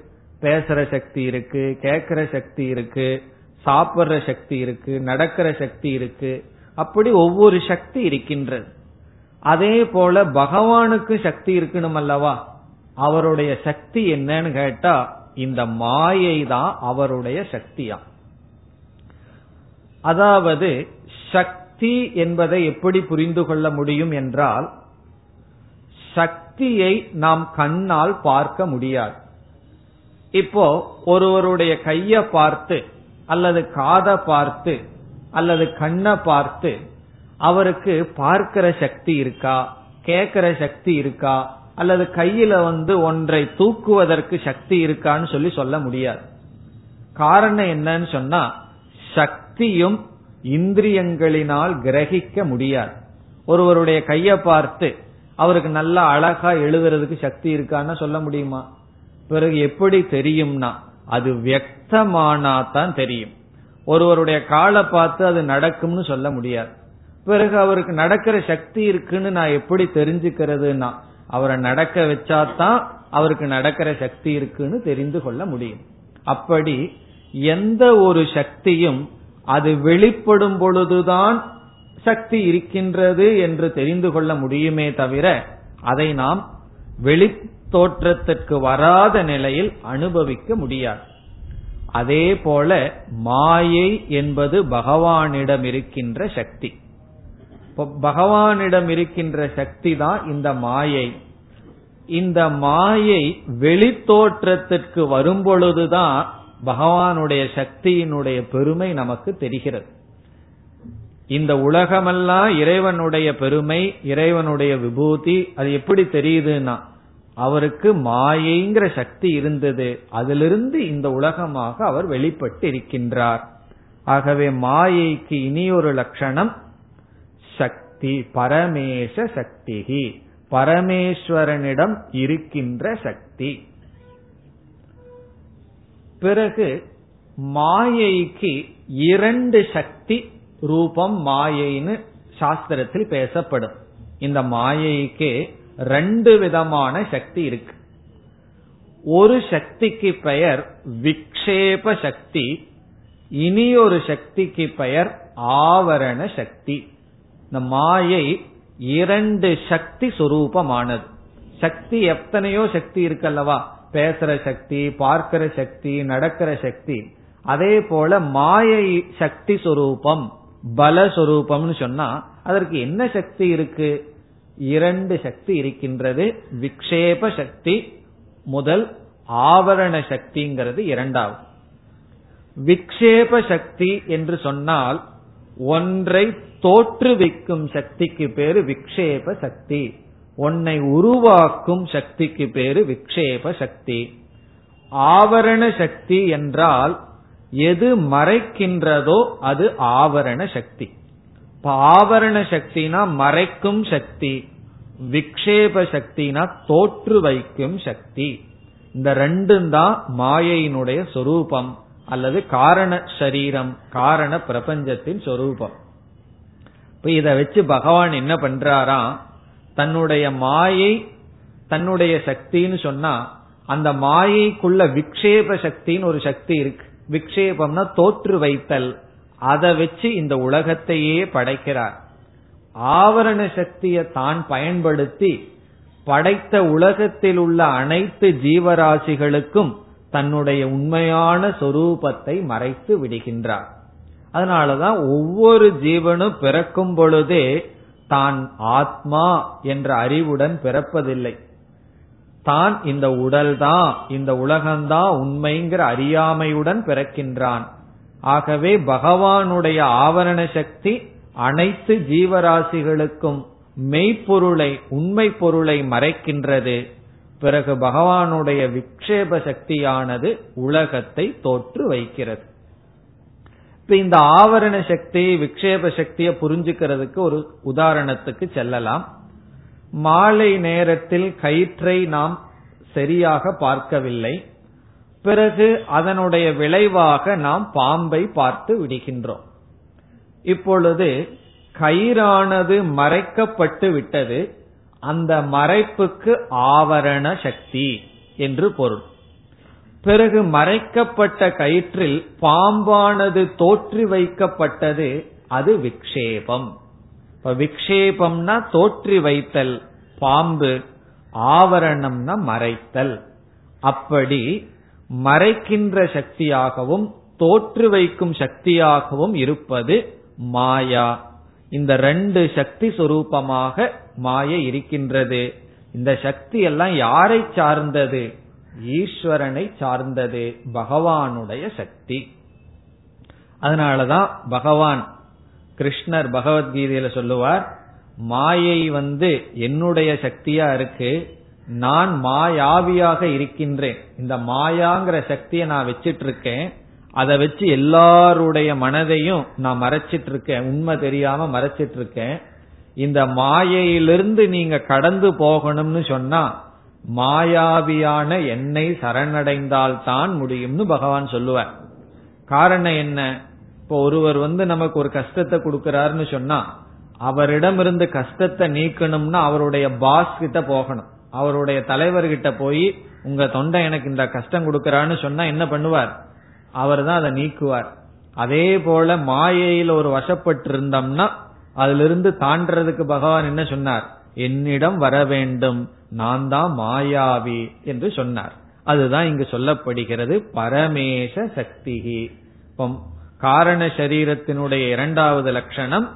பேசுற சக்தி இருக்கு, கேட்கிற சக்தி இருக்கு, சாப்பிடுற சக்தி இருக்கு, நடக்கிற சக்தி இருக்கு. அப்படி ஒவ்வொரு சக்தி இருக்கின்றது. அதே போல பகவானுக்கு சக்தி இருக்கணும் அல்லவா, அவருடைய சக்தி என்னன்னு கேட்டா இந்த மாயை தான் அவருடைய சக்தியா. அதாவது சக்தி என்பதை எப்படி புரிந்து கொள்ள முடியும் என்றால், சக்தியை நாம் கண்ணால் பார்க்க முடியாது. இப்போ ஒருவருடைய கையை பார்த்து அல்லது காதை பார்த்து அல்லது கண்ணை பார்த்து அவருக்கு பார்க்கிற சக்தி இருக்கா, கேட்கிற சக்தி இருக்கா, அல்லது கையில வந்து ஒன்றை தூக்குவதற்கு சக்தி இருக்கான்னு சொல்லி சொல்ல முடியாது. காரணம் என்னன்னு சொன்னா, சக்தியும் இந்திரியங்களினால் கிரகிக்க முடியாது. ஒருவருடைய கையை பார்த்து அவருக்கு நல்லா அழகா எழுதுறதுக்கு சக்தி இருக்கான்னு சொல்ல முடியுமா? பிறகு எப்படி தெரியும்னா, அது வியக்தமானா தான் தெரியும். ஒருவருடைய காலை பார்த்து அது நடக்கும்னு சொல்ல முடியாது. பிறகு அவருக்கு நடக்கிற சக்தி இருக்குன்னு நான் எப்படி தெரிஞ்சுக்கிறதுனா, அவரை நடக்க வச்சாதான் அவருக்கு நடக்கிற சக்தி இருக்குன்னு தெரிந்து கொள்ள முடியும். அப்படி எந்த ஒரு சக்தியும் அது வெளிப்படும் பொழுதுதான் சக்தி இருக்கின்றது என்று தெரிந்து கொள்ள முடியுமே தவிர, அதை நாம் வெளி தோற்றத்திற்கு வராத நிலையில் அனுபவிக்க முடியாது. அதே போல மாயை என்பது பகவானிடம் இருக்கின்ற சக்தி. பகவானிடம் இருக்கின்ற சக்தி தான் இந்த மாயை. இந்த மாயை வெளி தோற்றத்திற்கு வரும்பொழுதுதான் பகவானுடைய சக்தியினுடைய பெருமை நமக்கு தெரிகிறது. இந்த உலகமெல்லாம் இறைவனுடைய பெருமை, இறைவனுடைய விபூதி, அது எப்படி தெரியுதுன்னா, அவருக்கு மாயைங்கிற சக்தி இருந்தது, அதிலிருந்து இந்த உலகமாக அவர் வெளிப்பட்டு இருக்கின்றார். ஆகவே மாயைக்கு இனியொரு லட்சணம் சக்தி, பரமேஷ சக்திகி, பரமேஸ்வரனிடம் இருக்கின்ற சக்தி. பிறகு மாயைக்கு இரண்டு சக்தி ரூபம் மாயைன்னு சாஸ்திரத்தில் பேசப்படும். இந்த மாயைக்கு ரெண்டு விதமான சக்தி இருக்கு. ஒரு சக்திக்கு பெயர் விக்ஷேப சக்தி, இனியொரு சக்திக்கு பெயர் ஆவரண சக்தி. இந்த மாயை இரண்டு சக்தி சுரூபமானது. சக்தி எத்தனையோ சக்தி இருக்கல்லவா, பேசுற சக்தி, பார்க்கிற சக்தி, நடக்கிற சக்தி. அதே போல மாயை சக்தி சுரூபம், பலஸ்வரூபம்னு சொன்னா அதற்கு என்ன சக்தி இருக்கு? இரண்டு சக்தி இருக்கின்றது. விக்ஷேப சக்தி முதல், ஆவரண சக்திங்கிறது இரண்டாவது. விக்ஷேப சக்தி என்று சொன்னால் ஒன்றை தோற்றுவிக்கும் சக்திக்கு பேரு விக்ஷேப சக்தி, ஒன்னை உருவாக்கும் சக்திக்கு பேரு விக்ஷேப சக்தி. ஆவரண சக்தி என்றால் எது மறைக்கின்றதோ அது ஆவரண சக்தி. ஆவரண சக்தினா மறைக்கும் சக்தி, விக்ஷேப சக்தினா தோற்று வைக்கும் சக்தி. இந்த ரெண்டும் தான் மாயையினுடைய சொரூபம் அல்லது காரண சரீரம், காரண பிரபஞ்சத்தின் சொரூபம். இப்ப இத வச்சு பகவான் என்ன பண்றாரா, தன்னுடைய மாயை தன்னுடைய சக்தின்னு சொன்னா அந்த மாயைக்குள்ள விக்ஷேப சக்தின்னு ஒரு சக்தி இருக்கு. விக்ஷேபம்னா தோற்று வைத்தல், அதை வச்சு இந்த உலகத்தையே படைக்கிறார். ஆவரண சக்தியை தான் பயன்படுத்தி படைத்த உலகத்தில் உள்ள அனைத்து ஜீவராசிகளுக்கும் தன்னுடைய உண்மையான சொரூபத்தை மறைத்து விடுகின்றார். அதனாலதான் ஒவ்வொரு ஜீவனும் பிறக்கும் பொழுதே தான் ஆத்மா என்ற அறிவுடன் பிறப்பதில்லை. தான் இந்த உடல்தான், இந்த உலகம்தான் உண்மைங்கிற அறியாமையுடன் பிறக்கின்றான். ஆகவே பகவானுடைய ஆவரண சக்தி அனைத்து ஜீவராசிகளுக்கும் மெய்ப்பொருளை, உண்மை பொருளை மறைக்கின்றது. பிறகு பகவானுடைய விக்ஷேப சக்தியானது உலகத்தை தோற்று வைக்கிறது. இப்ப இந்த ஆவரண சக்தி, விக்ஷேப சக்தியை புரிஞ்சுக்கிறதுக்கு ஒரு உதாரணத்துக்கு செல்லலாம். மாலை நேரத்தில் கயிற்றை நாம் சரியாக பார்க்கவில்லை, பிறகு அதனுடைய விளைவாக நாம் பாம்பை பார்த்து விடுகின்றோம். இப்பொழுது கயிறானது மறைக்கப்பட்டு விட்டது, அந்த மறைப்புக்கு ஆவரண சக்தி என்று பொருள். பிறகு மறைக்கப்பட்ட கயிற்றில் பாம்பானது தோற்றி வைக்கப்பட்டது, அது விக்ஷேபம். விக்ஷேபம்னா தோற்றி வைத்தல் பாம்பு, ஆவரணம்னா மறைத்தல். அப்படி மறைக்கின்ற சக்தியாகவும் தோற்று வைக்கும் சக்தியாகவும் இருப்பது மாயா. இந்த ரெண்டு சக்தி சொரூபமாக மாயை இருக்கின்றது. இந்த சக்தி எல்லாம் யாரை சார்ந்தது? ஈஸ்வரனை சார்ந்தது, பகவானுடைய சக்தி. அதனாலதான் பகவான் கிருஷ்ணர் பகவத்கீதையில சொல்லுவார், மாயை வந்து என்னுடைய சக்தியா இருக்கு, நான் மாயாவியாக இருக்கின்றேன், இந்த மாயாங்கிற சக்தியை நான் வச்சிட்டு இருக்கேன், அதை வச்சு எல்லாருடைய மனதையும் நான் மறைச்சிட்டு இருக்கேன், உண்மை தெரியாம மறைச்சிட்டு இருக்கேன். இந்த மாயையிலிருந்து நீங்க கடந்து போகணும்னு சொன்னா மாயாவியான என்னை சரணடைந்தால் தான் முடியும்னு பகவான் சொல்லுவார். காரணம் என்ன? இப்போ ஒருவர் வந்து நமக்கு ஒரு கஷ்டத்தை கொடுக்கிறாருன்னு சொன்னா அவரிடமிருந்து கஷ்டத்தை நீக்கணும்னா அவருடைய பாஸ் கிட்ட போகணும், அவருடைய தலைவர்கிட்ட போய் உங்க தொண்டை எனக்கு இந்த கஷ்டம் கொடுக்கறான்னு சொன்னா என்ன பண்ணுவார்? அவர் தான் அதை நீக்குவார். அதே போல மாயையில ஒரு வசப்பட்டு இருந்தோம்னா அதுல இருந்து தாண்டறதுக்கு பகவான் என்ன சொன்னார்? என்னிடம் வர வேண்டும், நான் தான் மாயாவி என்று சொன்னார். அதுதான் இங்கு சொல்லப்படுகிறது பரமேச சக்தி. காரண சரீரத்தினுடைய இரண்டாவது லட்சணம்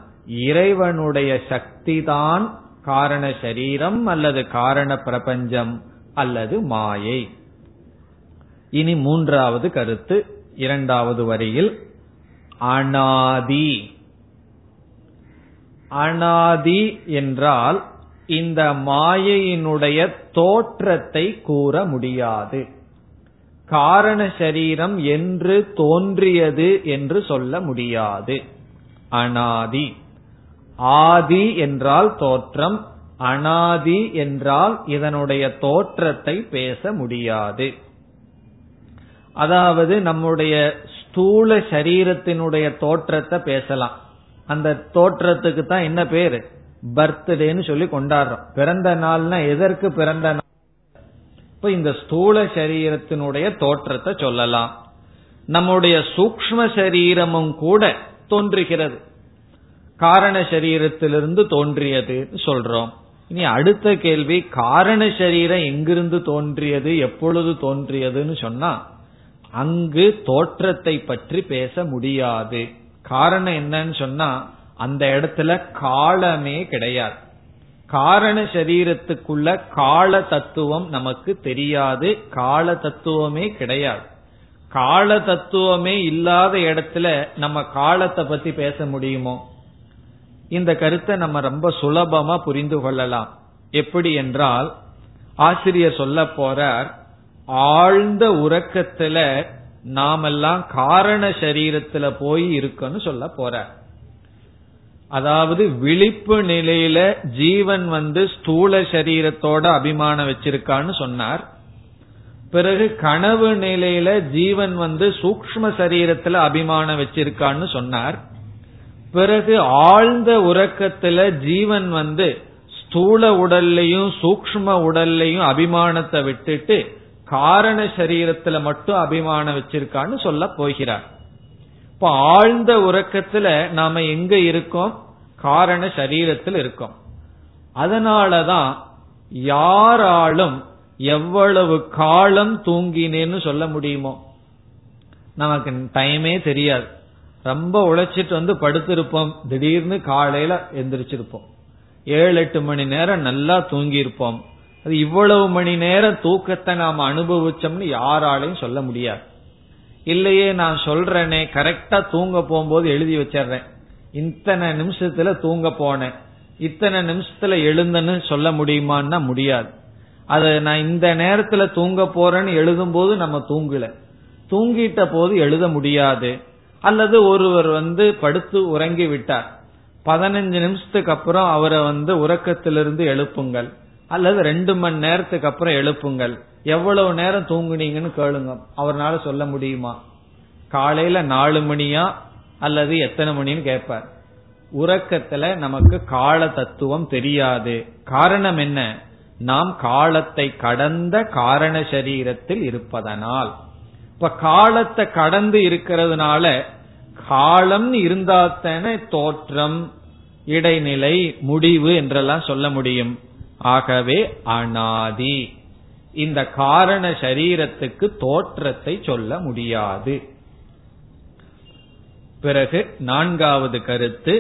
இறைவனுடைய சக்தி தான் காரண சரீரம் அல்லது காரண பிரபஞ்சம் அல்லது மாயை. இனி மூன்றாவது கருத்து, இரண்டாவது வரியில் அனாதி. அனாதி என்றால் இந்த மாயையினுடைய தோற்றத்தை கூற முடியாது. காரண சரீரம் என்று தோன்றியது என்று சொல்ல முடியாது. அனாதி, ஆதி என்றால் தோற்றம், அனாதி என்றால் இதனுடைய தோற்றத்தை பேச முடியாது. அதாவது நம்முடைய ஸ்தூல சரீரத்தினுடைய தோற்றத்தை பேசலாம். அந்த தோற்றத்துக்கு தான் என்ன பேரு? பர்த்டேன்னு சொல்லி கொண்டாடுறோம். பிறந்த நாள்னா எதற்கு பிறந்த நாள்? இப்ப இந்த ஸ்தூல சரீரத்தினுடைய தோற்றத்தை சொல்லலாம். நம்முடைய சூக்ஷ்ம சரீரமும் கூட தோன்றுகிறது, காரண சரீரத்திலிருந்து தோன்றியது சொல்றோம். இனி அடுத்த கேள்வி, காரண சரீரம் எங்கிருந்து தோன்றியது, எப்பொழுது தோன்றியதுன்னு சொன்னா அங்கு தோற்றத்தை பற்றி பேச முடியாது. காரணம் என்னன்னு சொன்னா அந்த இடத்துல காலமே கிடையாது. காரண சரீரத்துக்குள்ள கால தத்துவம் நமக்கு தெரியாது, கால தத்துவமே கிடையாது. கால தத்துவமே இல்லாத இடத்துல நம்ம காலத்தை பத்தி பேச முடியுமோ? இந்த கருத்தை நம்ம ரொம்ப சுலபமா புரிந்து கொள்ளலாம். எப்படி என்றால், ஆசிரியர் சொல்ல போறார், ஆழ்ந்த உறக்கத்துல நாமெல்லாம் காரண சரீரத்துல போய் இருக்கன்னு சொல்ல போறார். அதாவது விழிப்பு நிலையில ஜீவன் வந்து ஸ்தூல சரீரத்தோட அபிமானம் வச்சிருக்கான்னு சொன்னார். பிறகு கனவு நிலையில ஜீவன் வந்து சூக்ஷ்ம சரீரத்துல அபிமானம் வச்சிருக்கான்னு சொன்னார். பிறகு ஆழ்ந்த உறக்கத்துல ஜீவன் வந்து ஸ்தூல உடல்லையும் சூக்ஷ்ம உடல்லையும் அபிமானத்தை விட்டுட்டு காரண சரீரத்துல மட்டும் அபிமானம் வச்சிருக்கான்னு சொல்ல போகிறார். இப்ப ஆழ்ந்த உறக்கத்துல நாம எங்க இருக்கோம்? காரண சரீரத்தில் இருக்கோம். அதனாலதான் யாராலும் எவ்வளவு காலம் தூங்கினேன்னு சொல்ல முடியுமோ? நமக்கு டைமே தெரியாது. ரொம்ப உழைச்சிட்டு வந்து படுத்திருப்போம், திடீர்னு காலையில எந்திரிச்சிருப்போம், ஏழு எட்டு மணி நேரம் நல்லா தூங்கியிருப்போம். அது இவ்வளவு மணி நேரம் தூக்கத்தை நாம அனுபவிச்சோம்னு யாராலையும் சொல்ல முடியாது. இல்லையே நான் சொல்றேனே, கரெக்டா தூங்க போகும்போது எழுதி வச்சிடறேன், இத்தனை நிமிஷத்துல தூங்க போனேன், இத்தனை நிமிஷத்துல எழுந்தேன்னு சொல்ல முடியுமான்னா முடியாது. அது நான் இந்த நேரத்துல தூங்க போறேன்னு எழுதும் போது நம்ம தூங்கல, தூங்கிட்ட போது எழுத முடியாது. அல்லது ஒருவர் வந்து படுத்து உறங்கி விட்டார், பதினஞ்சு நிமிஷத்துக்கு அப்புறம் அவரை வந்து உறக்கத்திலிருந்து எழுப்புங்கள், அல்லது ரெண்டு மணி நேரத்துக்கு அப்புறம் எழுப்புங்கள், எவ்வளவு நேரம் தூங்குனீங்கன்னு கேளுங்க, அவரால சொல்ல முடியுமா? காலையில நாலு மணியா அல்லது எத்தனை மணின்னு கேட்பார். உறக்கத்துல நமக்கு கால தத்துவம் தெரியாது. காரணம் என்ன? நாம் காலத்தை கடந்த காரண சரீரத்தில் இருப்பதனால். இப்ப காலத்தை கடந்து இருக்கிறதுனால காலம்னு இருந்தாத்தானே தோற்றம், இடைநிலை, முடிவு என்றெல்லாம் சொல்ல முடியும். ஆகவே அனாதி, இந்த காரண சரீரத்துக்கு தோற்றத்தை சொல்ல முடியாது. பிறகு நான்காவது கருத்து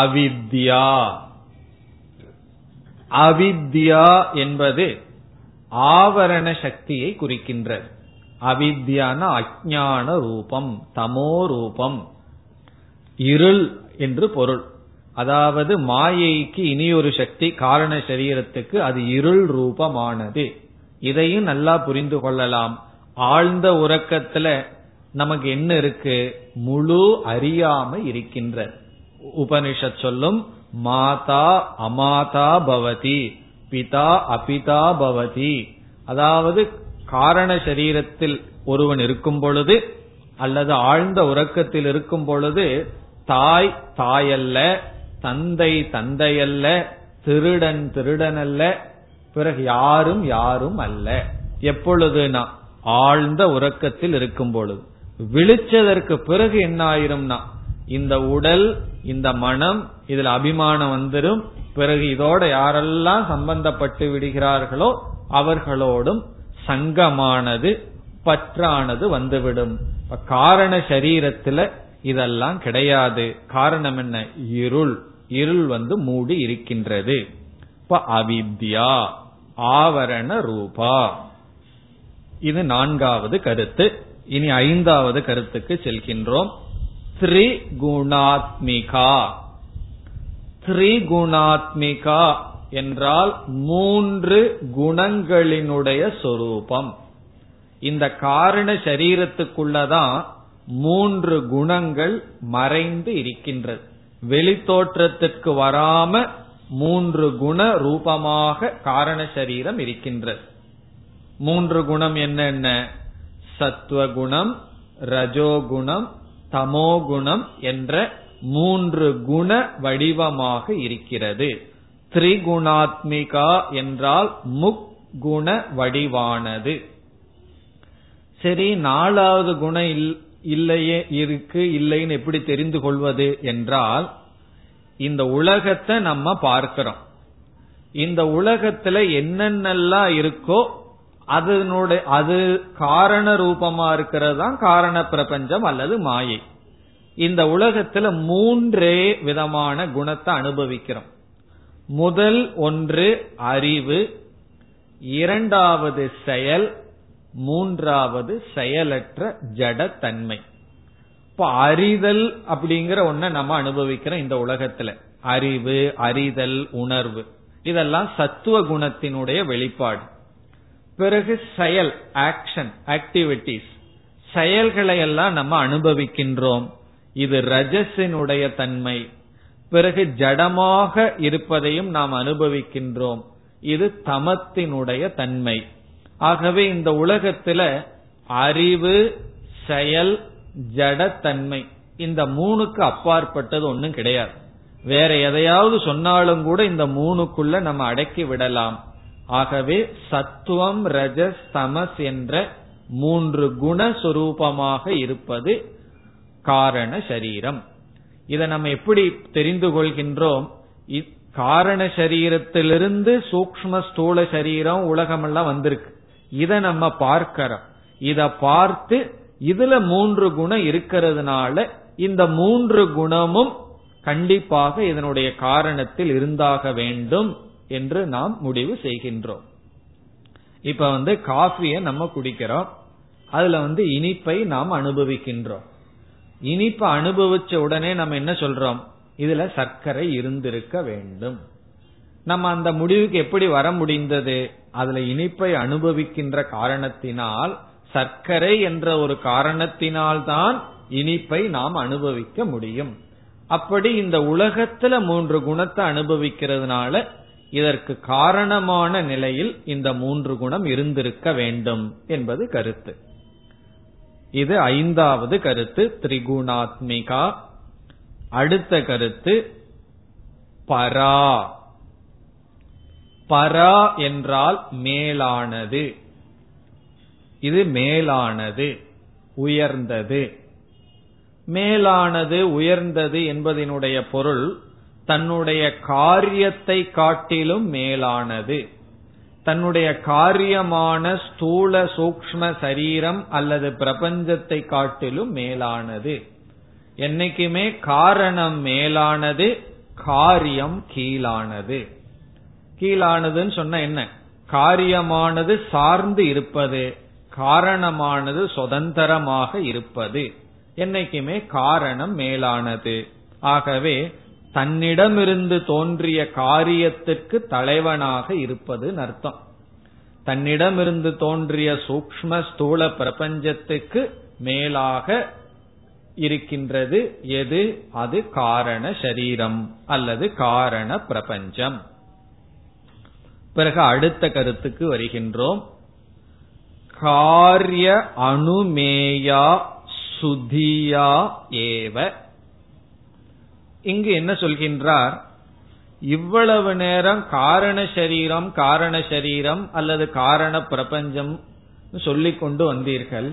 அவித்யா. அவித்யா என்பது ஆவரண சக்தியை குறிக்கின்றது. அவித்யான அஜ்ஞான ரூபம், தமோ ரூபம், இருள் என்று பொருள். அதாவது மாயைக்கு இனியொரு சக்தி காரண சரீரத்துக்கு, அது இருள் ரூபமானது. இதையும் நல்லா புரிந்து கொள்ளலாம். ஆழ்ந்த உறக்கத்துல நமக்கு என்ன இருக்கு? முழு அறியாமை இருக்கின்ற. உபனிஷத் சொல்லும் மாதா அமாதா பவதி, பிதா அபிதா பவதி. அதாவது காரண சரீரத்தில் ஒருவன் இருக்கும் பொழுது அல்லது ஆழ்ந்த உறக்கத்தில் இருக்கும் பொழுது தாய் தாயல்ல, தந்தை தந்தையல்ல, திருடன் திருடனல்ல, பிறகு யாரும் யாரும் அல்ல. எப்பொழுதுனா ஆழ்ந்த உறக்கத்தில் இருக்கும் பொழுது. விழிச்சதற்கு பிறகு என்ன ஆயிரும்னா இந்த உடல், இந்த மனம், இதுல அபிமானம் வந்துடும். பிறகு இதோட யாரெல்லாம் சம்பந்தப்பட்டு விடுகிறார்களோ அவர்களோடும் சங்கமானது, பற்றானது வந்துவிடும். காரண சரீரத்துல இதெல்லாம் கிடையாது. காரணம் என்ன? இருள். இருள் வந்து மூடி இருக்கின்றது. இப்ப அவித்யா ஆவரண ரூபா. இது நான்காவது கருத்து. இனி ஐந்தாவது கருத்துக்கு செல்கின்றோம். திரிகுணாத்மிகா. திரிகுணாத்மிகா என்றால் மூன்று குணங்களினுடைய சொரூபம். இந்த காரண சரீரத்துக்குள்ளதான் மூன்று குணங்கள் மறைந்து இருக்கின்றது. வெளித்தோற்றத்திற்கு வராம மூன்று குண ரூபமாக காரண சரீரம் இருக்கின்றது. மூன்று குணம் என்னென்ன? சத்துவகுணம், ரஜோகுணம், தமோகுணம் என்ற மூன்று குண வடிவமாக இருக்கிறது. திரிகுணாத்மிகா என்றால் முக்குண வடிவானது. சரி, நாலாவது குணம் இல்லையே இருக்கு, இல்லைன்னு எப்படி தெரிந்து கொள்வது என்றால், இந்த உலகத்தை நம்ம பார்க்கிறோம். இந்த உலகத்துல என்னென்னலாம் இருக்கோ அதனுடைய அது காரண ரூபமா இருக்கிறதான் காரண பிரபஞ்சம் அல்லது மாயை. இந்த உலகத்துல மூன்றே விதமான குணத்தை அனுபவிக்கிறோம். முதல் ஒன்று அறிவு, இரண்டாவது செயல், மூன்றாவது செயலற்ற ஜடத்தன்மை. இப்ப அறிதல் அப்படிங்கிற ஒன்ன நம்ம அனுபவிக்கிறோம் இந்த உலகத்துல. அறிவு, அறிதல், உணர்வு, இதெல்லாம் சத்துவ குணத்தினுடைய வெளிப்பாடு. பிறகு செயல், ஆக்ஷன், ஆக்டிவிட்டிஸ், செயல்களை எல்லாம் நம்ம அனுபவிக்கின்றோம். இது ரஜஸினுடைய தன்மை. பிறகு ஜடமாக இருப்பதையும் நாம் அனுபவிக்கின்றோம். இது தமத்தினுடைய தன்மை. ஆகவே இந்த உலகத்துல அறிவு, செயல், ஜடத்தன்மை, இந்த மூணுக்கு அப்பாற்பட்டது ஒன்னும் கிடையாது. வேற எதையாவது சொன்னாலும் கூட இந்த மூணுக்குள்ள நம்ம அடக்கி விடலாம். ஆகவே சத்துவம், ரஜஸ், தமஸ் என்ற மூன்று குணஸ்வரூபமாக இருப்பது காரண சரீரம். இதை நம்ம எப்படி தெரிந்து கொள்கின்றோம்? காரண சரீரத்திலிருந்து சூக்ம ஸ்தூல சரீரம், உலகமெல்லாம் வந்திருக்கு. இத நம்ம பார்க்கிறோம். இத பார்த்து இதுல மூன்று குணம் இருக்கிறதுனால இந்த மூன்று குணமும் கண்டிப்பாக இதனுடைய காரணத்தில் இருந்தாக வேண்டும் என்று நாம் முடிவு செய்கின்றோம். இப்ப வந்து காஃபியை நம்ம குடிக்கிறோம். அதுல வந்து இனிப்பை நாம் அனுபவிக்கின்றோம். இனிப்பை அனுபவிச்ச உடனே நம்ம என்ன சொல்றோம்? இதுல சர்க்கரை இருந்திருக்க வேண்டும். நம்ம அந்த முடிவுக்கு எப்படி வர முடிந்தது? அதுல இனிப்பை அனுபவிக்கின்ற காரணத்தினால், சர்க்கரை என்ற ஒரு காரணத்தினால்தான் இனிப்பை நாம் அனுபவிக்க முடியும். அப்படி இந்த உலகத்துல மூன்று குணத்தை அனுபவிக்கிறதுனால இதற்கு காரணமான நிலையில் இந்த மூன்று குணம் இருந்திருக்க வேண்டும் என்பது கருத்து. இது ஐந்தாவது கருத்து, திரிகுணாத்மிகா. அடுத்த கருத்து பரா. பரா என்றால் மேலானது. இது மேலானது, உயர்ந்தது. மேலானது, உயர்ந்தது என்பதனுடைய பொருள் தன்னுடைய காரியத்தை காட்டிலும் மேலானது. தன்னுடைய காரியமான ஸ்தூல சூக்ஷ்ம சரீரம் அல்லது பிரபஞ்சத்தை காட்டிலும் மேலானது. என்னைக்குமே காரணம் மேலானது, காரியம் கீழானது. கீழானதுன்னு சொன்ன என்ன? காரியமானது சார்ந்து இருப்பது, காரணமானது சுதந்திரமாக இருப்பது. என்னைக்குமே காரணம் மேலானது. ஆகவே தன்னிடமிருந்து தோன்றிய காரியத்திற்கு தலைவனாக இருப்பது அர்த்தம். தன்னிடமிருந்து தோன்றிய சூக்ஷ்ம ஸ்தூல பிரபஞ்சத்துக்கு மேலாக இருக்கின்றது எது? அது காரண சரீரம் அல்லது காரண பிரபஞ்சம். பிறகு அடுத்த கருத்துக்கு வருகின்றோம். காரிய அனுமேயா சுதியா ஏவ. இங்கு என்ன சொல்கின்றார்? இவ்வளவு நேரம் காரண சரீரம் காரண சரீரம் அல்லது காரண பிரபஞ்சம் சொல்லிக் கொண்டு வந்தீர்கள்,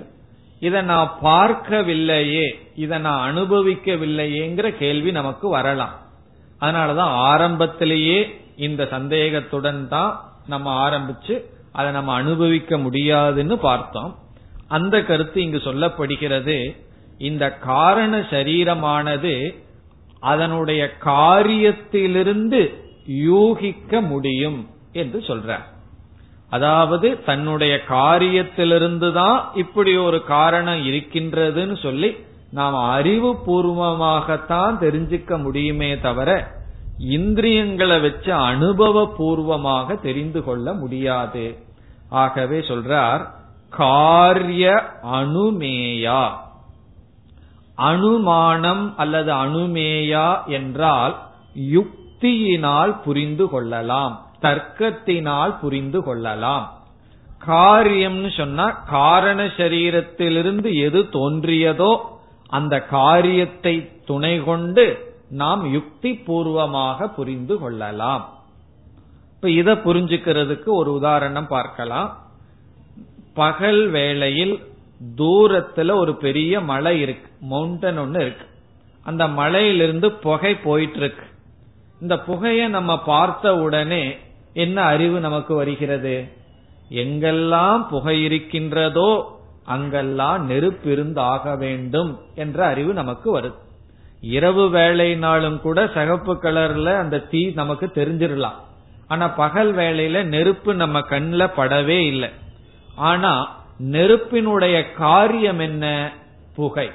இதை நான் பார்க்கவில்லையே, இதை நான் அனுபவிக்கவில்லையேங்கிற கேள்வி நமக்கு வரலாம். அதனாலதான் ஆரம்பத்திலேயே இந்த சந்தேகத்துடன் தான் நம்ம ஆரம்பிச்சு அதை நம்ம அனுபவிக்க முடியாதுன்னு பார்த்தோம். அந்த கருத்து இங்கு சொல்லப்படுகிறது. இந்த காரண சரீரமானது அதனுடைய காரியத்திலிருந்து யூகிக்க முடியும் என்று சொல்றார். அதாவது தன்னுடைய காரியத்திலிருந்து தான் இப்படி ஒரு காரணம் இருக்கின்றதுன்னு சொல்லி நாம் அறிவு பூர்வமாகத்தான் தெரிஞ்சுக்க முடியுமே தவிர இந்திரியங்களை வச்சு அனுபவ பூர்வமாக தெரிந்து கொள்ள முடியாது. ஆகவே சொல்றார் காரிய அனுமேயா. அனுமானம் அல்லது அனுமேயா என்றால் யுக்தியினால் புரிந்து கொள்ளலாம், தர்க்கத்தினால் புரிந்து கொள்ளலாம். காரியம்னு சொன்னா காரண சரீரத்திலிருந்து எது தோன்றியதோ அந்த காரியத்தை துணை கொண்டு நாம் யுக்தி பூர்வமாக புரிந்து கொள்ளலாம். இப்ப இத புரிஞ்சுக்கிறதுக்கு ஒரு உதாரணம் பார்க்கலாம். பகல் வேளையில் தூரத்துல ஒரு பெரிய மலை இருக்கு, மவுண்டன் ஒன்னு இருக்கு. அந்த மலையிலிருந்து புகை போயிட்டு இருக்கு. இந்த புகையை நம்ம பார்த்த உடனே என்ன அறிவு நமக்கு வருகிறது? எங்கெல்லாம் புகை இருக்கின்றதோ அங்கெல்லாம் நெருப்பிருந்தாக வேண்டும் என்ற அறிவு நமக்கு வருது. இரவு வேளையினாலும் கூட சிகப்பு கலர்ல அந்த தீ நமக்கு தெரிஞ்சிடலாம். ஆனா பகல் வேளையில நெருப்பு நம்ம கண்ணில் படவே இல்லை. ஆனா நெருப்பினுடைய காரியம் என்ன? புகை.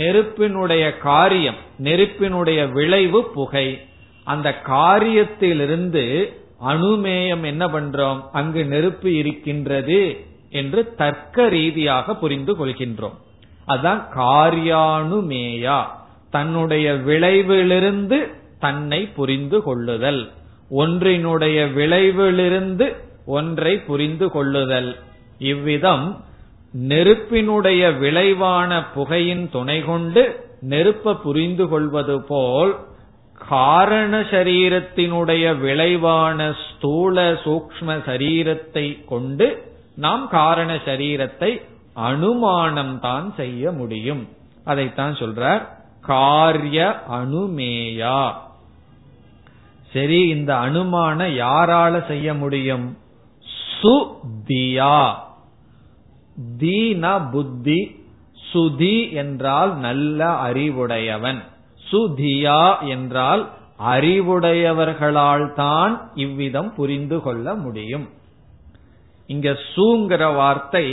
நெருப்பினுடைய காரியம், நெருப்பினுடைய விளைவு புகை. அந்த காரியத்திலிருந்து அனுமேயம் என்ன பண்றோம்? அங்கு நெருப்பு இருக்கின்றது என்று தர்க்க ரீதியாக புரிந்து கொள்கின்றோம். அதான் காரியானுமேயா. தன்னுடைய விளைவிலிருந்து தன்னை புரிந்து கொள்ளுதல், ஒன்றினுடைய விளைவிலிருந்து ஒன்றை புரிந்து கொள்ளுதல். இவ்விதம் நெருப்பினுடைய விளைவான புகையின் துணை கொண்டு நெருப்பை புரிந்து கொள்வது போல் காரண சரீரத்தினுடைய விளைவான ஸ்தூல சூக்ஷ்ம சரீரத்தை கொண்டு நாம் காரண சரீரத்தை அனுமானம் தான் செய்ய முடியும். அதைத்தான் சொல்றார் காரிய அனுமேயா. சரி, இந்த அனுமான யாரால செய்ய முடியும்? சுதியா. தீன புத்தி, சுதி என்றால் நல்ல அறிவுடையவன், சுதியா என்றால் அறிவுடையவர்களால் தான் இவ்விதம் புரிந்து கொள்ள முடியும். இங்க சூங்கிற வார்த்தை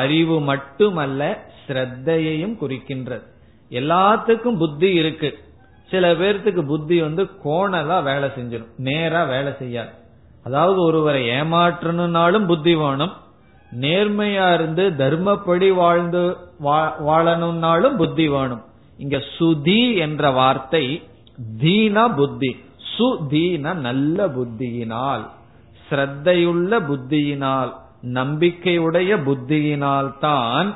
அறிவு மட்டுமல்ல, ஸ்ரத்தையையும் குறிக்கின்றது. எல்லாத்துக்கும் புத்தி இருக்கு. சில பேர்த்துக்கு புத்தி வந்து கோணலா வேலை செஞ்சிடும், நேரா வேலை செய்யாது. அதாவது ஒருவரை ஏமாற்றணும்னாலும் புத்தி வேணும், நேர்மையா இருந்து தர்மப்படி வாழ்ந்து வாழணும்னாலும் புத்தி வேணும். இங்க சுதி என்ற வார்த்தை தீன புத்தி, சுதீன நல்ல புத்தியினால், ஸ்ரத்தையுள்ள புத்தியினால், நம்பிக்கையுடைய புத்தியினால் தான்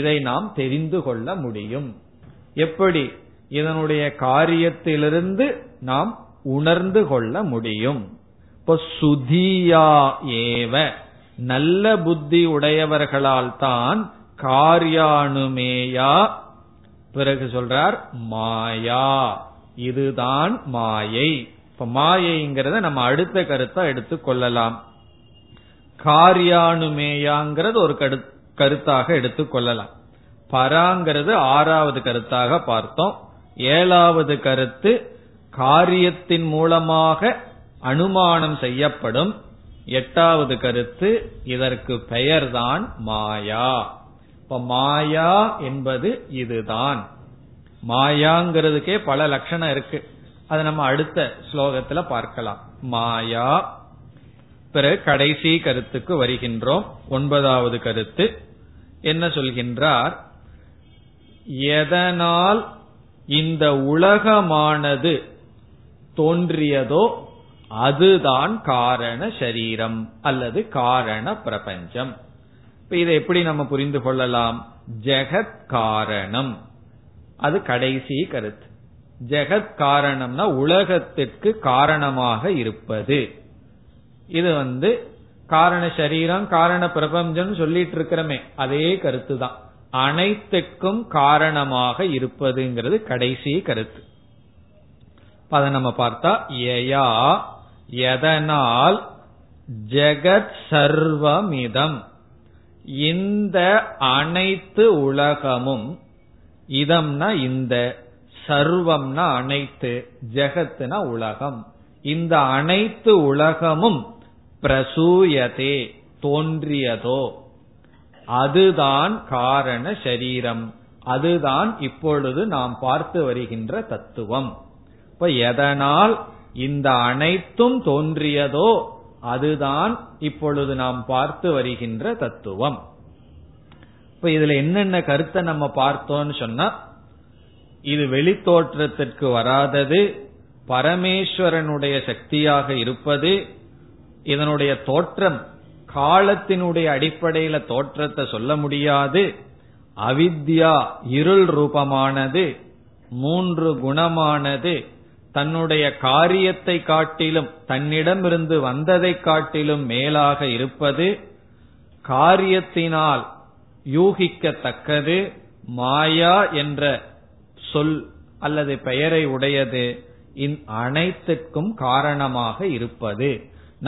இதை நாம் தெரிந்து கொள்ள முடியும். எப்படி? இதனுடைய காரியத்திலிருந்து நாம் உணர்ந்து கொள்ள முடியும். இப்ப சுதியா ஏவ, நல்ல புத்தி உடையவர்களால் தான் காரியானுமேயா. பிறகு சொல்றார் மாயா. இதுதான் மாயை. இப்ப மாயைங்கிறத நம்ம அடுத்த கருத்தா எடுத்துக் கொள்ளலாம். காரியானுமேயாங்கிறது ஒரு கரு கருத்தாக எடுத்துக் கொள்ளலாம். பராங்கிறது ஆறாவது கருத்தாக பார்த்தோம். ஏழாவது கருத்து காரியத்தின் மூலமாக அனுமானம் செய்யப்படும். எட்டாவது கருத்து இதற்கு பெயர்தான் மாயா. இப்ப மாயா என்பது இதுதான். மாயாங்கிறதுக்கே பல லட்சணம் இருக்கு, அதை நம்ம அடுத்த ஸ்லோகத்துல பார்க்கலாம். மாயா. பிறகு கடைசி கருத்துக்கு வருகின்றோம். ஒன்பதாவது கருத்து என்ன சொல்கின்றார்? எதனால் இந்த உலகமானது தோன்றியதோ அதுதான் காரண சரீரம் அல்லது காரண பிரபஞ்சம். இப்ப இதை எப்படி நம்ம புரிந்து கொள்ளலாம்? ஜெகத் காரணம், அது கடைசி கருத்து. ஜெகத் காரணம்னா உலகத்திற்கு காரணமாக இருப்பது. இது வந்து காரண சரீரம் காரண பிரபஞ்சம் சொல்லிட்டு இருக்கிறமே அதே கருத்து தான். அனைத்துக்கும் காரணமாக இருப்பதுங்கிறது கடைசி கருத்து. அதை நம்ம பார்த்தா யயா எதனால் ஜெகத் சர்வமிதம் இந்த அனைத்து உலகமும், இதம்னா இந்த, சர்வம்னா அனைத்து, ஜெகத்னா உலகம், இந்த அனைத்து உலகமும் பிரசூயதே தோன்றியதோ அதுதான் காரண சரீரம். அதுதான் இப்பொழுது நாம் பார்த்து வருகின்ற தத்துவம். இப்ப எதனால் இந்த அனைத்தும் தோன்றியதோ அதுதான் இப்பொழுது நாம் பார்த்து வருகின்ற தத்துவம். இப்ப இதுல என்னென்ன கருத்தை நம்ம பார்த்தோம்னு சொன்னா, இது வெளித்தோற்றத்திற்கு வராதது, பரமேஸ்வரனுடைய சக்தியாக இருப்பது, இதனுடைய தோற்றம் காலத்தினுடைய அடிப்படையில தோற்றத்தை சொல்ல முடியாது, அவித்யா இருள் ரூபமானது, மூன்று குணமானது, தன்னுடைய காரியத்தை காட்டிலும் தன்னிடமிருந்து வந்ததை காட்டிலும் மேலாக இருப்பது, காரியத்தினால் யூகிக்கத்தக்கது, மாயா என்ற சொல் அல்லது பெயரை உடையது, இன் அனைத்துக்கும் காரணமாக இருப்பது.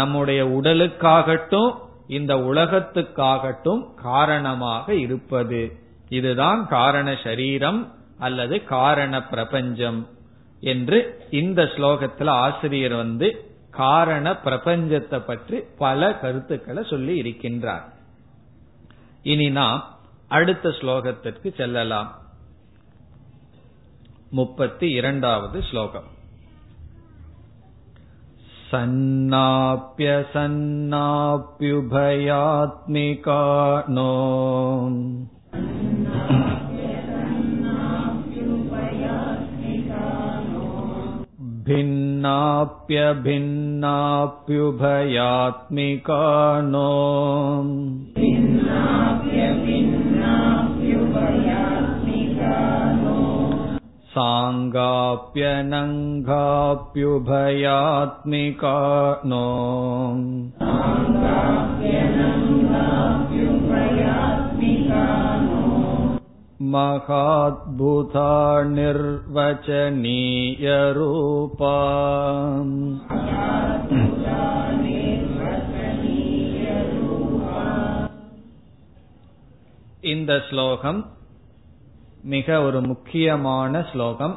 நம்முடைய உடலுக்காகட்டும் இந்த உலகத்துக்காகட்டும் காரணமாக இருப்பது இதுதான் காரண சரீரம் அல்லது காரண பிரபஞ்சம் என்று இந்த ஸ்லோகத்துல ஆசிரியர் வந்து காரண பிரபஞ்சத்தை பற்றி பல கருத்துக்களை சொல்லி இருக்கின்றார். இனி நாம் அடுத்த ஸ்லோகத்திற்கு செல்லலாம். முப்பத்தி இரண்டாவது ஸ்லோகம். சன்னாப்ய சன்னாப்யுபயாத்மிகானோ பின்னாப்ய பின்னாப்யுபயாத்மிகானோ சாங்காப்யனங்காப்யுபயாத்மிகானோ மகாத்புதா நிர்வசனீய ரூபா இந்த ஸ்லோகம் மிக ஒரு முக்கியமான ஸ்லோகம்.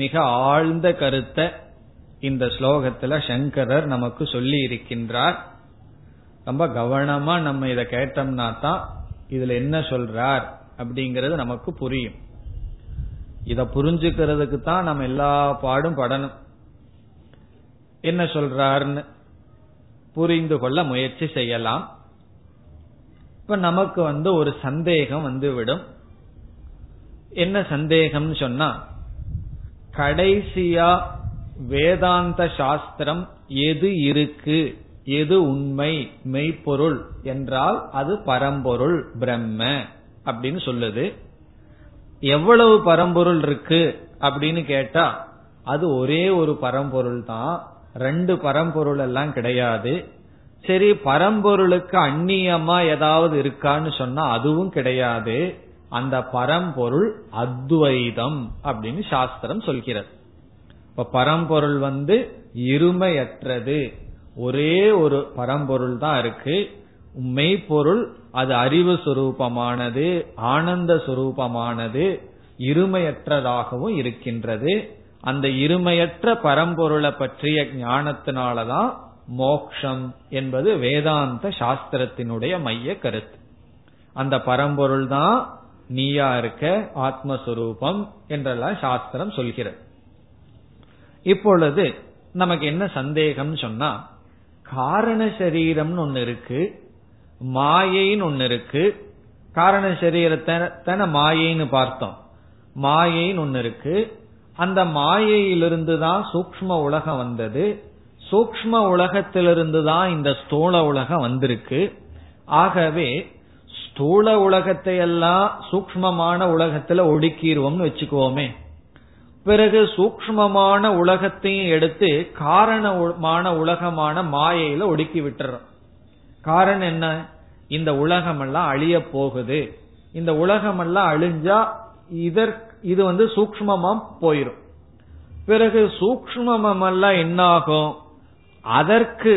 மிக ஆழ்ந்த கருத்தை இந்த ஸ்லோகத்துல சங்கரர் நமக்கு சொல்லி இருக்கின்றார். ரொம்ப கவனமா நம்ம இதை கேட்டோம்னா தான் இதுல என்ன சொல்றார் அப்படிங்கறது நமக்கு புரியும். இத புரிஞ்சுக்கிறதுக்கு தான் நம்ம எல்லா பாடும் படணும். என்ன சொல்றார்னு புரிந்து கொள்ள முயற்சி செய்யலாம். இப்ப நமக்கு வந்து ஒரு சந்தேகம் வந்துவிடும். என்ன சந்தேகம் சொன்னா, கடைசியா வேதாந்த சாஸ்திரம் எது இருக்கு, எது உண்மை மெய்ப்பொருள் என்றால் அது பரம்பொருள் பிரம்ம அப்படின்னு சொல்லுது. எவ்வளவு பரம்பொருள் இருக்கு அப்படின்னு கேட்டா அது ஒரே ஒரு பரம்பொருள் தான், ரெண்டு பரம்பொருள் எல்லாம் கிடையாது. சரி, பரம்பொருளுக்கு அந்நியமா ஏதாவது இருக்கான்னு சொன்னா அதுவும் கிடையாது. அந்த பரம்பொருள் அத்வைதம் அப்படின்னு சாஸ்திரம் சொல்கிறது. இப்ப பரம்பொருள் வந்து இருமையற்றது, ஒரே ஒரு பரம்பொருள் தான் இருக்கு. மெய்ப்பொருள் அது அறிவு சுரூபமானது, ஆனந்த சுரூபமானது, இருமையற்றதாகவும் இருக்கின்றது. அந்த இருமையற்ற பரம்பொருளை பற்றிய ஞானத்தினாலதான் மோக்ஷம் என்பது வேதாந்த சாஸ்திரத்தினுடைய மைய கருத்து. அந்த பரம்பொருள் தான் நீயா இருக்க, ஆத்மஸ்வரூபம் என்றெல்லாம் சாஸ்திரம் சொல்கிறது. இப்பொழுது நமக்கு என்ன சந்தேகம் சொன்னா, காரண சரீரம்னு ஒன்னு இருக்கு, மாயைன்னு ஒன்னு இருக்கு. காரண சரீரத்தை மாயைன்னு பார்த்தோம், மாயைன்னு ஒன்னு இருக்கு. அந்த மாயையிலிருந்து தான் சூக்ஷ்ம உலகம் வந்தது, சூக்ஷ்ம உலகத்திலிருந்து தான் இந்த ஸ்தூல உலகம் வந்திருக்கு. ஆகவே ஸ்தூல உலகத்தை எல்லாம் சூக்ஷ்மமான உலகத்துல ஒடுக்கிடுவோம்னு வச்சுக்குவோமே, பிறகு சூக்ஷ்மமான உலகத்தையும் எடுத்து காரணமான உலகமான மாயையில ஒடுக்கி விட்டுறோம். காரணம் என்ன? இந்த உலகமெல்லாம் அழிய போகுது, இந்த உலகமெல்லாம் அழிஞ்சா இதற்கு இது வந்து சூக்ஷ்மமா போயிரும். பிறகு சூக்ஷ்மமெல்லாம் என்ன ஆகும்? அதற்கு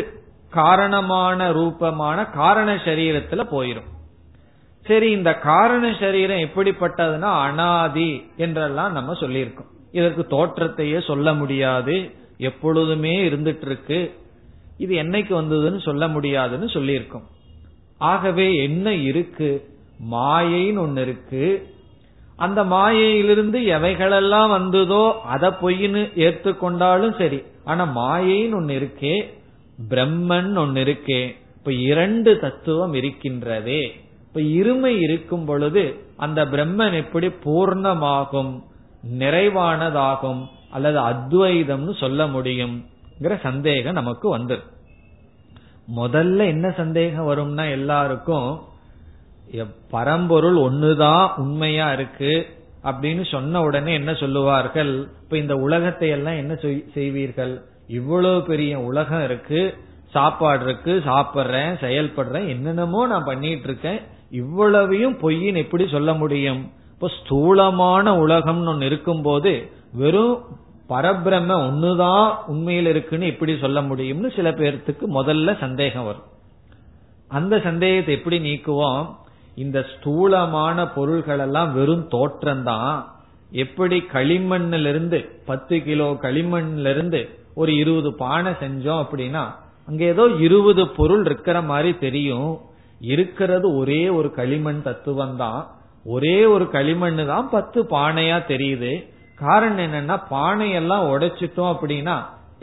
காரணமான ரூபமான காரண சரீரத்துல போயிரும். சரி, இந்த காரண சரீரம் எப்படிப்பட்டதுன்னா அனாதி என்றெல்லாம் நம்ம சொல்லியிருக்கோம். இதற்கு தோற்றத்தையே சொல்ல முடியாது, எப்பொழுதுமே இருந்துட்டு இருக்கு, இது என்னைக்கு வந்ததுன்னு சொல்ல முடியாதுன்னு சொல்லியிருக்கோம். ஆகவே என்ன இருக்கு? மாயைன்னு ஒன்னு இருக்கு. அந்த மாயையிலிருந்து எவைகளெல்லாம் வந்ததோ அதை பொய்ன்னு ஏற்றுக்கொண்டாலும் சரி, ஆனா மாயைன்னு ஒன்னு இருக்கே, பிரம்மன் ஒன்னு இருக்கே, இப்ப இரண்டு தத்துவம் இருக்கின்றதே. இப்ப இருமை இருக்கும் பொழுது அந்த பிரம்மன் எப்படி பூர்ணமாகும், நிறைவானதாகும் அல்லது அத்வைதம்னு சொல்ல முடியும் சந்தேகம் நமக்கு வந்து. முதல்ல என்ன சந்தேகம் வரும்னா, எல்லாருக்கும் பரம்பொருள் ஒண்ணுதான் உண்மையா இருக்கு அப்படின்னு சொன்ன உடனே என்ன சொல்லுவார்கள்? இப்ப இந்த உலகத்தை எல்லாம் என்ன செய்வீர்கள்? இவ்வளவு பெரிய உலகம் இருக்கு, சாப்பாடு இருக்கு, சாப்பிடுறேன், செயல்படுறேன், என்னென்னமோ நான் பண்ணிட்டு இருக்கேன், இவ்வளவையும் பொய்ன்னு எப்படி சொல்ல முடியும்? இப்ப ஸ்தூலமான உலகம்னு ஒன்னு இருக்கும் போது வெறும் பரபிரம ஒண்ணுதான் உண்மையில இருக்குன்னு எப்படி சொல்ல முடியும்னு சில பேர்த்துக்கு முதல்ல சந்தேகம் வரும். அந்த சந்தேகத்தை எப்படி நீக்குவோம்? இந்த ஸ்தூலமான பொருள்கள் எல்லாம் வெறும் தோற்றம்தான். எப்படி களிமண்ல இருந்து பத்து கிலோ களிமண்ல இருந்து ஒரு இருபது பானை செஞ்சோம் அப்படின்னா அங்க ஏதோ இருபது பொருள் இருக்கிற மாதிரி தெரியும், இருக்கிறது ஒரே ஒரு களிமண் தத்துவம் தான். ஒரே ஒரு களிமண்ணு தான் பத்து பானையா தெரியுது. காரணம் என்னன்னா, பானையெல்லாம் உடைச்சிட்டோம் அப்படின்னா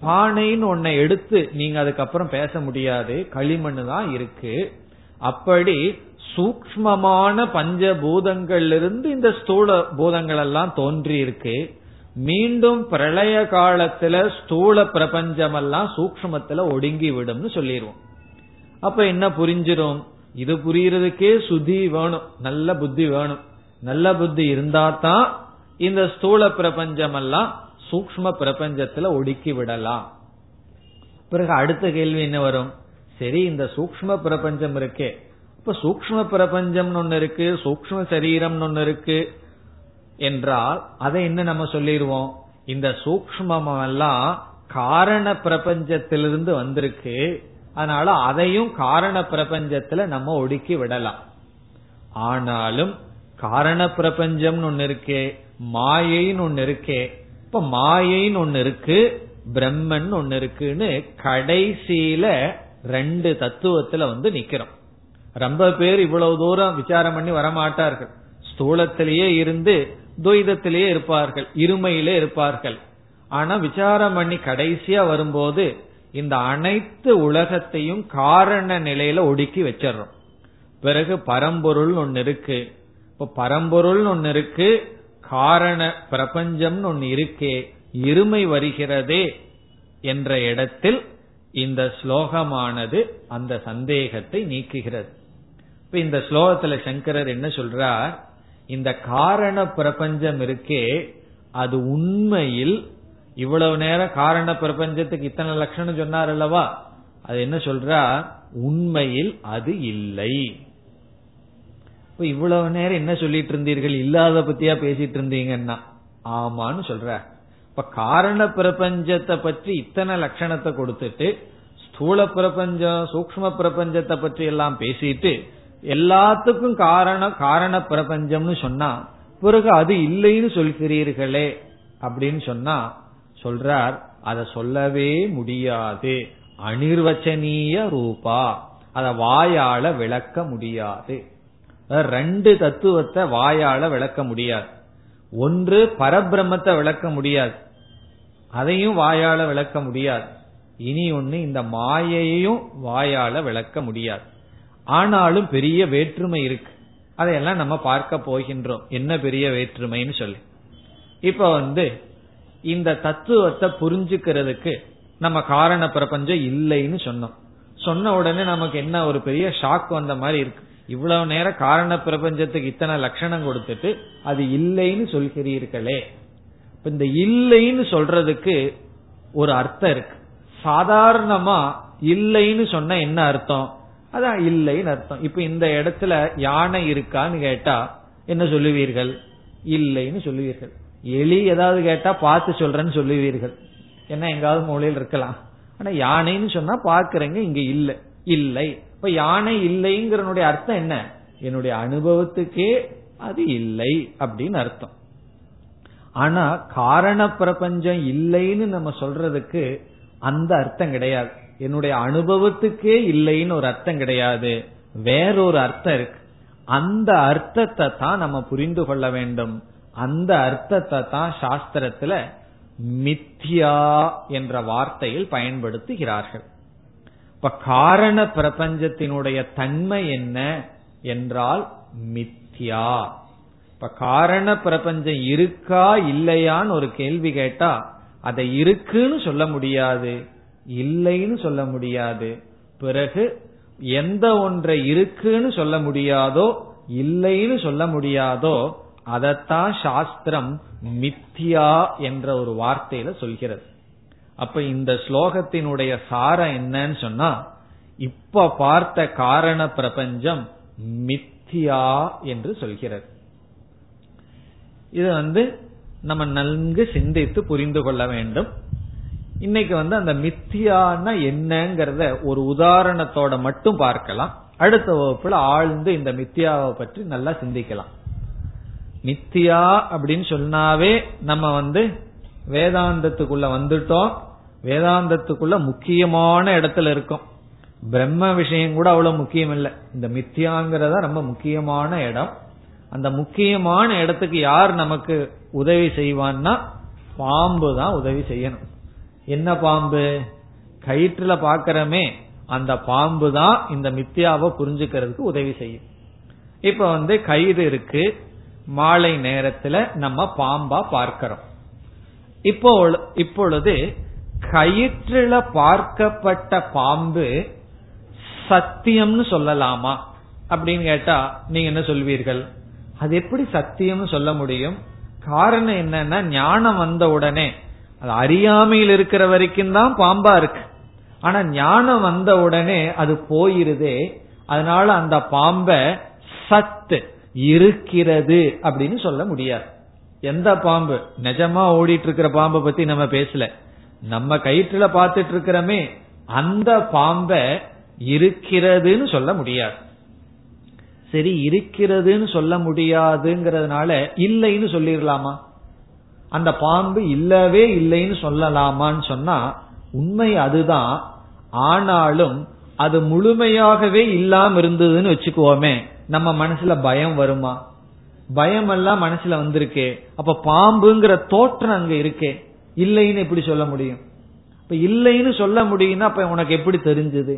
பானைன்னு ஒன்ன எடுத்து நீங்க அதுக்கப்புறம் பேச முடியாது, களிமண் தான் இருக்கு. அப்படி சூக்ஷ்மமான பஞ்சபூதங்களிலிருந்து இந்த ஸ்தூல பூதங்கள் எல்லாம் தோன்றி இருக்கு. மீண்டும் பிரளய காலத்துல ஸ்தூல பிரபஞ்சம் எல்லாம் சூக்ஷ்மத்துல ஒடுங்கி விடும்னு சொல்லிடுவோம். அப்ப என்ன புரிஞ்சிடும்? இது புரியறதுக்கே சுதி வேணும், நல்ல புத்தி வேணும். நல்ல புத்தி இருந்தா தான் இந்த ஸ்தூல பிரபஞ்சம் எல்லாம் சூக்ஷ்ம பிரபஞ்சத்துல ஒடுக்கி விடலாம். பிறகு அடுத்த கேள்வி என்ன வரும்? சரி, இந்த சூக்ஷ்ம பிரபஞ்சம் இருக்கே, இப்ப சூக்ஷ்ம பிரபஞ்சம் ஒன்னு இருக்கு, சூக்ஷ்ம சரீரம் ஒன்னு இருக்கு என்றால் அதை என்ன நம்ம சொல்லிடுவோம்? இந்த சூக்ஷ்மம் எல்லாம் காரண பிரபஞ்சத்திலிருந்து வந்திருக்கு, அதனால அதையும் காரண பிரபஞ்சத்துல நம்ம ஒடுக்கி விடலாம். ஆனாலும் காரண பிரபஞ்சம்னு ஒன்னு இருக்கே, மாயைன்னு ஒன்னு இருக்கே, இப்ப மாயைன்னு ஒன்னு இருக்கு, பிரம்மன் ஒன்னு இருக்குன்னு கடைசியில ரெண்டு தத்துவத்துல வந்து நிக்கிறோம். ரொம்ப பேர் இவ்வளவு தூரம் விசாரம் பண்ணி வரமாட்டார்கள், ஸ்தூலத்திலேயே இருந்து துவைதத்திலேயே இருப்பார்கள், இருமையிலே இருப்பார்கள். ஆனா விசாரம் பண்ணி கடைசியா வரும்போது இந்த அனைத்து உலகத்தையும் காரண நிலையில ஒடுக்கி வச்சிடறோம். பிறகு பரம்பொருள் ஒன்னு இருக்கு, இப்ப பரம்பொருள் ஒன்னு இருக்கு, காரண பிரபஞ்சம் ஒன்னு இருக்கே, இருமை வருகிறதே என்ற இடத்தில் இந்த ஸ்லோகமானது அந்த சந்தேகத்தை நீக்குகிறது. இப்ப இந்த ஸ்லோகத்துல சங்கரர் என்ன சொல்றார்? இந்த காரண பிரபஞ்சம் இருக்கே, அது உண்மையில் இவ்வளவு நேரம் காரண பிரபஞ்சத்துக்கு இத்தனை லட்சணம் சொன்னார் அல்லவா, அது என்ன சொல்றார்? உண்மையில் அது இல்லை. இவ்வளவு நேரம் என்ன சொல்லிட்டு இருந்தீர்கள்? இல்லாத பத்தியா பேசிட்டு இருந்தீங்கன்னா ஆமான்னு சொல்ற. இப்ப காரண பிரபஞ்சத்தை பற்றி இத்தனை லட்சணத்தை கொடுத்துட்டு ஸ்தூல பிரபஞ்சம் சூக்ம பிரபஞ்சத்தை பற்றி எல்லாம் பேசிட்டு எல்லாத்துக்கும் காரண காரண பிரபஞ்சம்னு சொன்னா பிறகு அது இல்லைன்னு சொல்கிறீர்களே அப்படின்னு சொன்னா சொல்றார், அதை சொல்லவே முடியாது. அனிர்வச்சனீய ரூபா, அத வாயால விளக்க முடியாது. ரெண்டு தத்துவத்தை வாயால விளக்க முடியாது. ஒன்று பரபிரம்மத்தை விளக்க முடியாது, அதையும் வாயால விளக்க முடியாது. இனி ஒன்னு இந்த மாயையையும் வாயால விளக்க முடியாது. ஆனாலும் பெரிய வேற்றுமை இருக்கு, அதையெல்லாம் நம்ம பார்க்க போகின்றோம். என்ன பெரிய வேற்றுமைன்னு சொல்லி இப்ப வந்து இந்த தத்துவத்தை புரிஞ்சுக்கிறதுக்கு நம்ம காரண பிரபஞ்சம் இல்லைன்னு சொன்னோம். சொன்ன உடனே நமக்கு என்ன ஒரு பெரிய ஷாக் வந்த மாதிரி இருக்கு. இவ்வளவு நேரம் காரண பிரபஞ்சத்துக்கு இத்தனை லட்சணம் கொடுத்துட்டு அது இல்லைன்னு சொல்கிறீர்களே. இந்த இல்லைன்னு சொல்றதுக்கு ஒரு அர்த்தம் இருக்கு. சாதாரணமா இல்லைன்னு சொன்ன என்ன அர்த்தம்? அதான் இல்லைன்னு அர்த்தம். இப்ப இந்த இடத்துல யானை இருக்கான்னு கேட்டா என்ன சொல்லுவீர்கள்? இல்லைன்னு சொல்லுவீர்கள். எலி ஏதாவது கேட்டா பார்த்து சொல்றேன்னு சொல்லுவீர்கள், ஏன்னா எங்காவது மூலையில் இருக்கலாம். ஆனா யானைன்னு சொன்னா பாக்குறேங்க, இங்க இல்லை இல்லை. இப்ப யானை இல்லைங்கிறனுடைய அர்த்தம் என்ன? என்னுடைய அனுபவத்துக்கே அது இல்லை அப்படின்னு அர்த்தம். ஆனா காரண பிரபஞ்சம் இல்லைன்னு நம்ம சொல்றதுக்கு அந்த அர்த்தம் கிடையாது. என்னுடைய அனுபவத்துக்கே இல்லைன்னு ஒரு அர்த்தம் கிடையாது, வேறொரு அர்த்தம் இருக்கு. அந்த அர்த்தத்தை தான் நம்ம புரிந்து கொள்ள வேண்டும். அந்த அர்த்தத்தை தான் சாஸ்திரத்துல மித்யா என்ற வார்த்தையில் பயன்படுத்துகிறார்கள். இப்ப காரண பிரபஞ்சத்தினுடைய தன்மை என்ன என்றால் மித்யா. இப்ப காரண பிரபஞ்சம் இருக்கா இல்லையான்னு ஒரு கேள்வி கேட்டா அதை இருக்குன்னு சொல்ல முடியாது, இல்லைன்னு சொல்ல முடியாது. பிறகு எந்த ஒன்றை இருக்குன்னு சொல்ல முடியாதோ இல்லைன்னு சொல்ல முடியாதோ அதத்தான் சாஸ்திரம் மித்யா என்ற ஒரு வார்த்தையில சொல்கிறது. அப்ப இந்த ஸ்லோகத்தினுடைய சாரம் என்னன்னு சொன்னா, இப்ப பார்த்த காரண பிரபஞ்சம் மித்யா என்று சொல்கிறது. இது வந்து நம்ம நன்கு சிந்தித்து புரிந்து கொள்ள வேண்டும். இன்னைக்கு வந்து அந்த மித்தியான்னா என்னங்கறத ஒரு உதாரணத்தோட மட்டும் பார்க்கலாம். அடுத்த வகுப்புல ஆழ்ந்து இந்த மித்தியாவை பற்றி நல்லா சிந்திக்கலாம். மித்தியா அப்படின்னு சொன்னாவே நம்ம வந்து வேதாந்தத்துக்குள்ள வந்துட்டோம். வேதாந்தத்துக்குள்ள முக்கியமான இடத்துல இருக்கும். பிரம்ம விஷயம் கூட அவ்வளவு முக்கியம் இல்லை, இந்த மித்தியாங்கிறதா ரொம்ப முக்கியமான இடம். அந்த முக்கியமான இடத்துக்கு யார் நமக்கு உதவி செய்வான்னா பாம்பு தான் உதவி செய்யணும். என்ன பாம்பு? கயிற்றுல பாக்கிறமே அந்த பாம்பு தான் இந்த மித்தியாவை புரிஞ்சுக்கிறதுக்கு உதவி செய்யும். இப்ப வந்து கயிறு இருக்கு, மாலை நேரத்துல நம்ம பாம்பா பார்க்கிறோம். இப்போ இப்பொழுது கயிற்றுல பார்க்கப்பட்ட பாம்பு சத்தியம்னு சொல்லலாமா அப்படின்னு கேட்டா நீங்க என்ன சொல்வீர்கள்? அது எப்படி சத்தியம்னு சொல்ல முடியும்? காரணம் என்னன்னா, ஞானம் வந்த உடனே அது அறியாமையில் இருக்கிற வரைக்கும் தான் பாம்பா இருக்கு. ஆனா ஞானம் வந்த உடனே அது போயிருதே, அதனால அந்த பாம்ப சத்து இருக்கிறது அப்படின்னு சொல்ல முடியாது. எந்த பாம்பு? நிஜமா ஓடிட்டு இருக்கிற பாம்பை பத்தி நம்ம பேசல, நம்ம கயிற்றுல பாத்துட்டு இருக்கிறமே அந்த பாம்ப இருக்கிறதுன்னு சொல்ல முடியாது. சரி, இருக்கிறதுன்னு சொல்ல முடியாதுங்கிறதுனால இல்லைன்னு சொல்லிடலாமா? அந்த பாம்பு இல்லவே இல்லைன்னு சொல்லலாமான்னு சொன்னா உண்மை அதுதான். ஆனாலும் அது முழுமையாகவே இல்லாம இருந்ததுன்னு வச்சுக்குவோமே, நம்ம மனசுல பயம் வருமா? பயம் எல்லாம் மனசுல வந்திருக்கே, அப்ப பாம்புங்கிற தோற்றம் அங்க இருக்கே, இல்லைன்னு எப்படி சொல்ல முடியும்? இப்ப இல்லைன்னு சொல்ல முடியும்னா அப்ப உனக்கு எப்படி தெரிஞ்சது?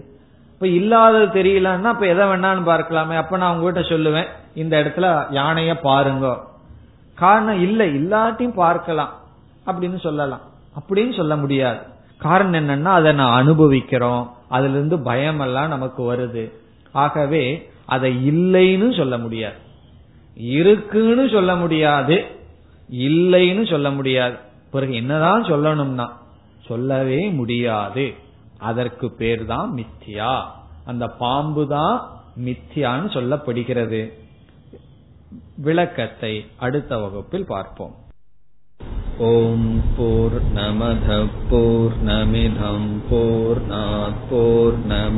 இப்ப இல்லாதது தெரியலன்னா அப்ப எதை வேணான்னு பார்க்கலாமே. அப்ப நான் உங்ககிட்ட சொல்லுவேன், இந்த இடத்துல யானைய பாருங்க. காரணம் இல்லை, இல்லாட்டியும் பார்க்கலாம் அப்படின்னு சொல்லலாம். அப்படின்னு சொல்ல முடியாது. காரணம் என்னன்னா அதை நான் அனுபவிக்கிறோம், அதுல இருந்து பயம் எல்லாம் நமக்கு வருது. ஆகவே அதை இல்லைன்னு சொல்ல முடியாது, இருக்குன்னு சொல்ல முடியாது, இல்லைன்னு சொல்ல முடியாது. பிறகு என்னதான் சொல்லணும்னா சொல்லவே முடியாது. அதற்கு பேர் தான் மித்யா. அந்த பாம்பு தான் மித்யான்னு சொல்லப்படுகிறது. விளக்கத்தை அடுத்த வகுப்பில் பார்ப்போம். ஓம் பூர்ணமதః பூர்ணமிதம் பூர்ணாத் பூர்ணமுதச்யதே